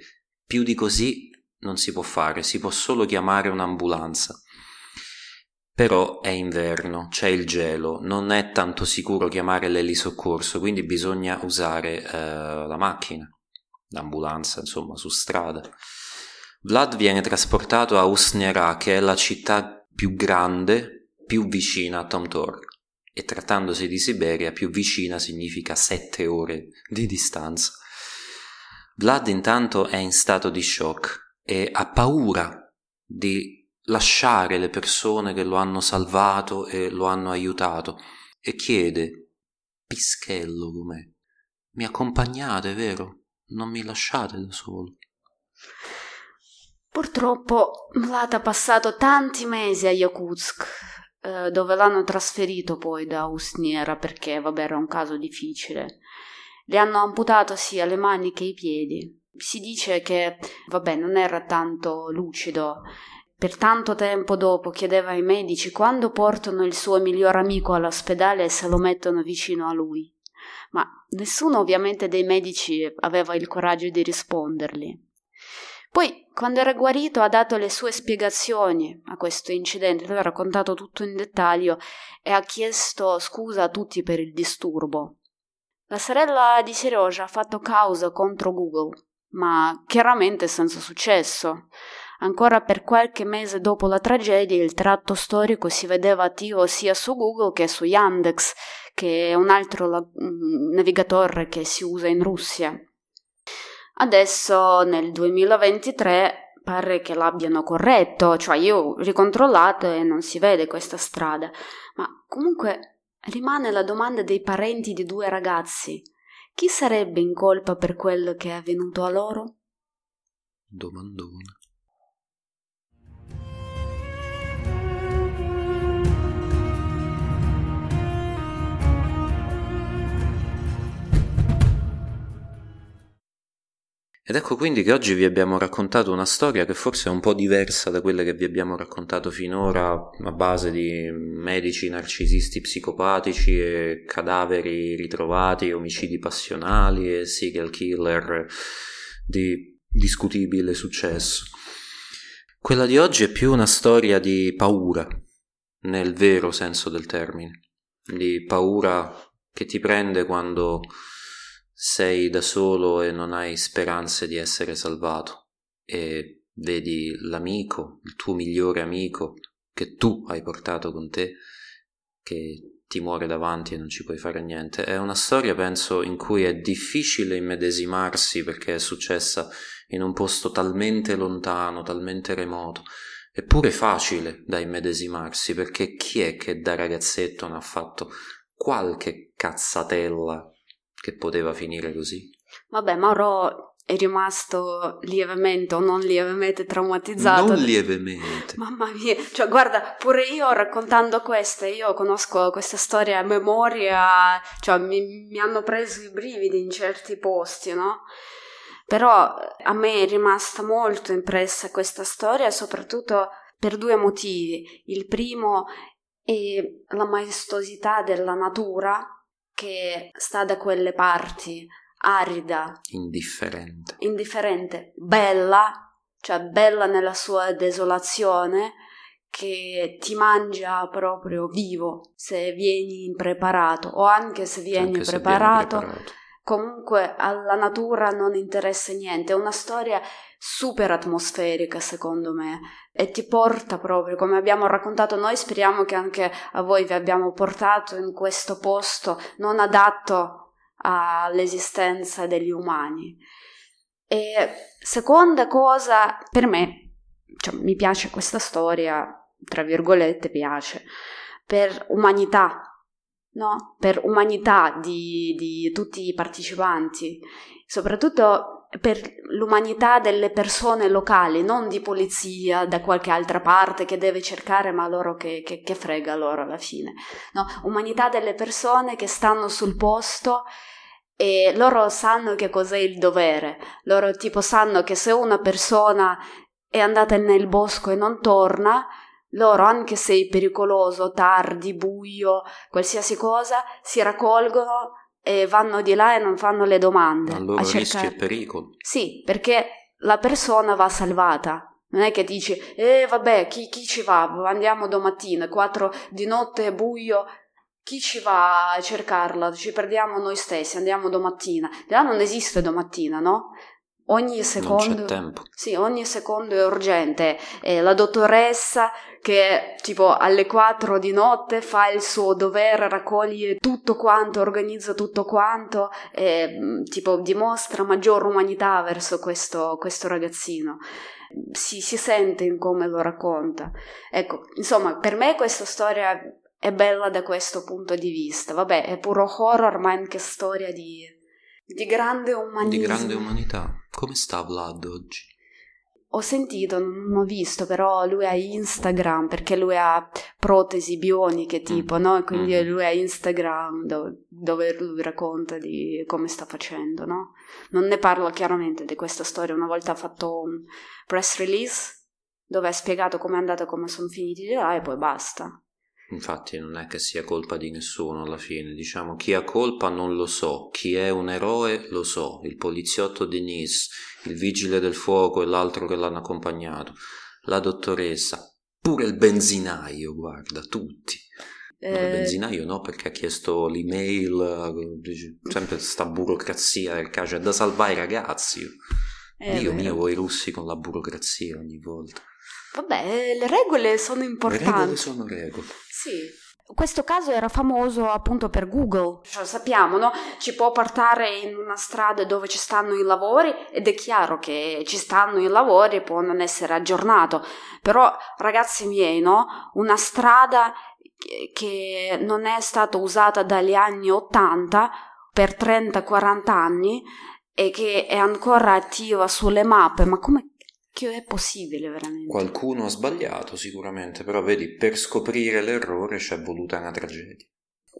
Più di così non si può fare, si può solo chiamare un'ambulanza. Però è inverno, c'è il gelo, non è tanto sicuro chiamare l'elisoccorso, quindi bisogna usare la macchina, l'ambulanza, insomma, su strada. Vlad viene trasportato a Ust-Nera, che è la città più grande, più vicina a Tomtor. E trattandosi di Siberia, più vicina significa 7 ore di distanza. Vlad intanto è in stato di shock e ha paura di lasciare le persone che lo hanno salvato e lo hanno aiutato, e chiede, pischello com'è, mi accompagnate, vero? Non mi lasciate da solo. Purtroppo Vlad ha passato tanti mesi a Yakutsk, dove l'hanno trasferito poi da Ust-Nera perché, vabbè, era un caso difficile. Le hanno amputato sia le mani che i piedi. Si dice che, vabbè, non era tanto lucido. Per tanto tempo dopo chiedeva ai medici quando portano il suo miglior amico all'ospedale e se lo mettono vicino a lui. Ma nessuno ovviamente dei medici aveva il coraggio di rispondergli. Poi, quando era guarito, ha dato le sue spiegazioni a questo incidente, lui ha raccontato tutto in dettaglio e ha chiesto scusa a tutti per il disturbo. La sorella di Serezha ha fatto causa contro Google, ma chiaramente senza successo. Ancora per qualche mese dopo la tragedia il tratto storico si vedeva attivo sia su Google che su Yandex, che è un altro navigatore che si usa in Russia. Adesso nel 2023 pare che l'abbiano corretto, cioè io ho ricontrollato e non si vede questa strada, ma comunque rimane la domanda dei parenti di 2 ragazzi. Chi sarebbe in colpa per quello che è avvenuto a loro? Domandone. Ed ecco quindi che oggi vi abbiamo raccontato una storia che forse è un po' diversa da quelle che vi abbiamo raccontato finora a base di medici narcisisti psicopatici e cadaveri ritrovati, omicidi passionali e serial killer di discutibile successo. Quella di oggi è più una storia di paura, nel vero senso del termine, di paura che ti prende quando sei da solo e non hai speranze di essere salvato e vedi l'amico, il tuo migliore amico che tu hai portato con te, che ti muore davanti e non ci puoi fare niente. È una storia, penso, in cui è difficile immedesimarsi perché è successa in un posto talmente lontano, talmente remoto, eppure facile da immedesimarsi perché chi è che da ragazzetto non ha fatto qualche cazzatella che poteva finire così? Vabbè, Mauro è rimasto lievemente o non lievemente traumatizzato. Non lievemente. Mamma mia, cioè guarda, pure io raccontando queste, io conosco questa storia a memoria, cioè mi hanno preso i brividi in certi posti, no? Però a me è rimasta molto impressa questa storia, soprattutto per 2 motivi. Il primo è la maestosità della natura, che sta da quelle parti, arida, indifferente, bella, cioè bella nella sua desolazione, che ti mangia proprio vivo se vieni impreparato, o anche se vieni preparato. Comunque alla natura non interessa niente, è una storia super atmosferica secondo me e ti porta proprio, come abbiamo raccontato noi, speriamo che anche a voi vi abbiamo portato in questo posto non adatto all'esistenza degli umani. E seconda cosa, per me, cioè, mi piace questa storia, tra virgolette piace, per umanità. No, per umanità di tutti i partecipanti, soprattutto per l'umanità delle persone locali, non di polizia da qualche altra parte che deve cercare, ma loro che frega loro alla fine, no? Umanità delle persone che stanno sul posto e loro sanno che cos'è il dovere, loro tipo sanno che se una persona è andata nel bosco e non torna, loro, anche se è pericoloso, tardi, buio, qualsiasi cosa, si raccolgono e vanno di là e non fanno le domande. Allora rischio e pericolo. Sì, perché la persona va salvata. Non è che dici, vabbè, chi ci va? Andiamo domattina, 4 di notte, buio, chi ci va a cercarla? Ci perdiamo noi stessi, andiamo domattina. Là non esiste domattina, no? Ogni secondo, non c'è tempo. Sì, ogni secondo è urgente. La dottoressa che tipo alle 4 di notte fa il suo dovere, raccoglie tutto quanto, organizza tutto quanto e tipo dimostra maggior umanità verso questo ragazzino. Si sente in come lo racconta. Ecco, insomma, per me questa storia è bella da questo punto di vista. Vabbè, è puro horror, ma è anche storia di grande umanità. Di grande umanità. Come sta Vlad oggi? Ho sentito, non ho visto, però lui ha Instagram, perché lui ha protesi bioniche tipo, no? Quindi lui ha Instagram dove lui racconta di come sta facendo, no? Non ne parlo chiaramente di questa storia. Una volta ha fatto un press release dove ha spiegato come è andato, come sono finiti di là e poi basta. Infatti non è che sia colpa di nessuno alla fine, diciamo, chi ha colpa non lo so, chi è un eroe lo so, il poliziotto Denis, il vigile del fuoco e l'altro che l'hanno accompagnato, la dottoressa, pure il benzinaio, guarda, tutti. Il benzinaio no, perché ha chiesto l'email, sempre sta burocrazia del caso, è da salvare i ragazzi. Dio mio, voi russi con la burocrazia ogni volta. Vabbè, le regole sono importanti. Le regole sono regole. Sì. Questo caso era famoso appunto per Google. Cioè, sappiamo, no? Ci può portare in una strada dove ci stanno i lavori ed è chiaro che ci stanno i lavori, può non essere aggiornato. Però, ragazzi miei, no? Una strada che non è stata usata dagli anni 80 per 30-40 anni e che è ancora attiva sulle mappe, ma come è possibile veramente? Qualcuno ha sbagliato sicuramente, però vedi, per scoprire l'errore c'è voluta una tragedia.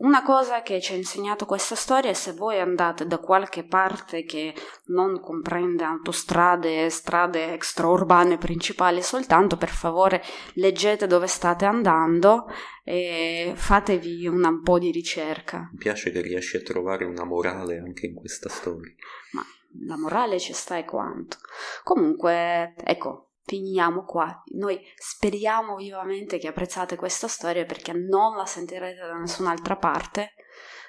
Una cosa che ci ha insegnato questa storia è: se voi andate da qualche parte che non comprende autostrade, strade extraurbane principali soltanto, per favore leggete dove state andando e fatevi un po' di ricerca. Mi piace che riesci a trovare una morale anche in questa storia. Ma la morale ci sta e quanto. Comunque, ecco, finiamo qua. Noi speriamo vivamente che apprezzate questa storia, perché non la sentirete da nessun'altra parte,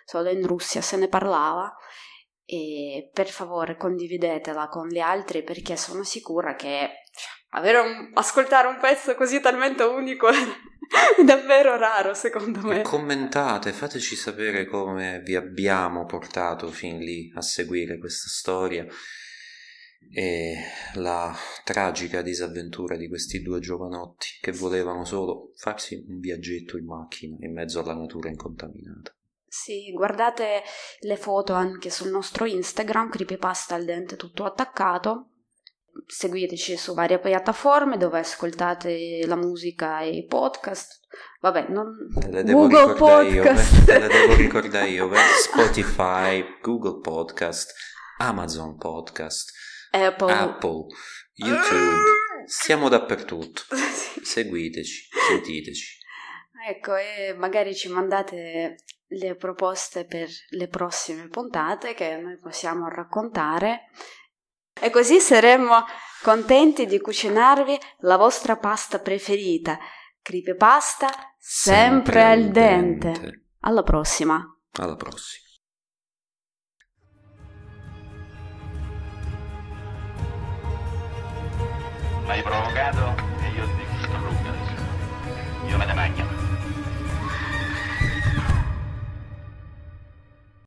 solo in Russia se ne parlava, e per favore condividetela con gli altri, perché sono sicura che ascoltare un pezzo così talmente unico è davvero raro, secondo me. Commentate, fateci sapere come vi abbiamo portato fin lì a seguire questa storia e la tragica disavventura di questi due giovanotti che volevano solo farsi un viaggetto in macchina in mezzo alla natura incontaminata. Sì, guardate le foto anche sul nostro Instagram, Creepypasta al dente tutto attaccato. Seguiteci su varie piattaforme dove ascoltate la musica e i podcast. Vabbè, Google Podcast. Te le devo ricordare io. Spotify, Google Podcast, Amazon Podcast, Apple, YouTube. Siamo dappertutto. Seguiteci, sentiteci. Ecco, e magari ci mandate le proposte per le prossime puntate che noi possiamo raccontare. E così saremmo contenti di cucinarvi la vostra pasta preferita. Creepypasta sempre al dente. Alla prossima. Alla prossima. M'hai provocato e io ti distruggo. Io me ne magno.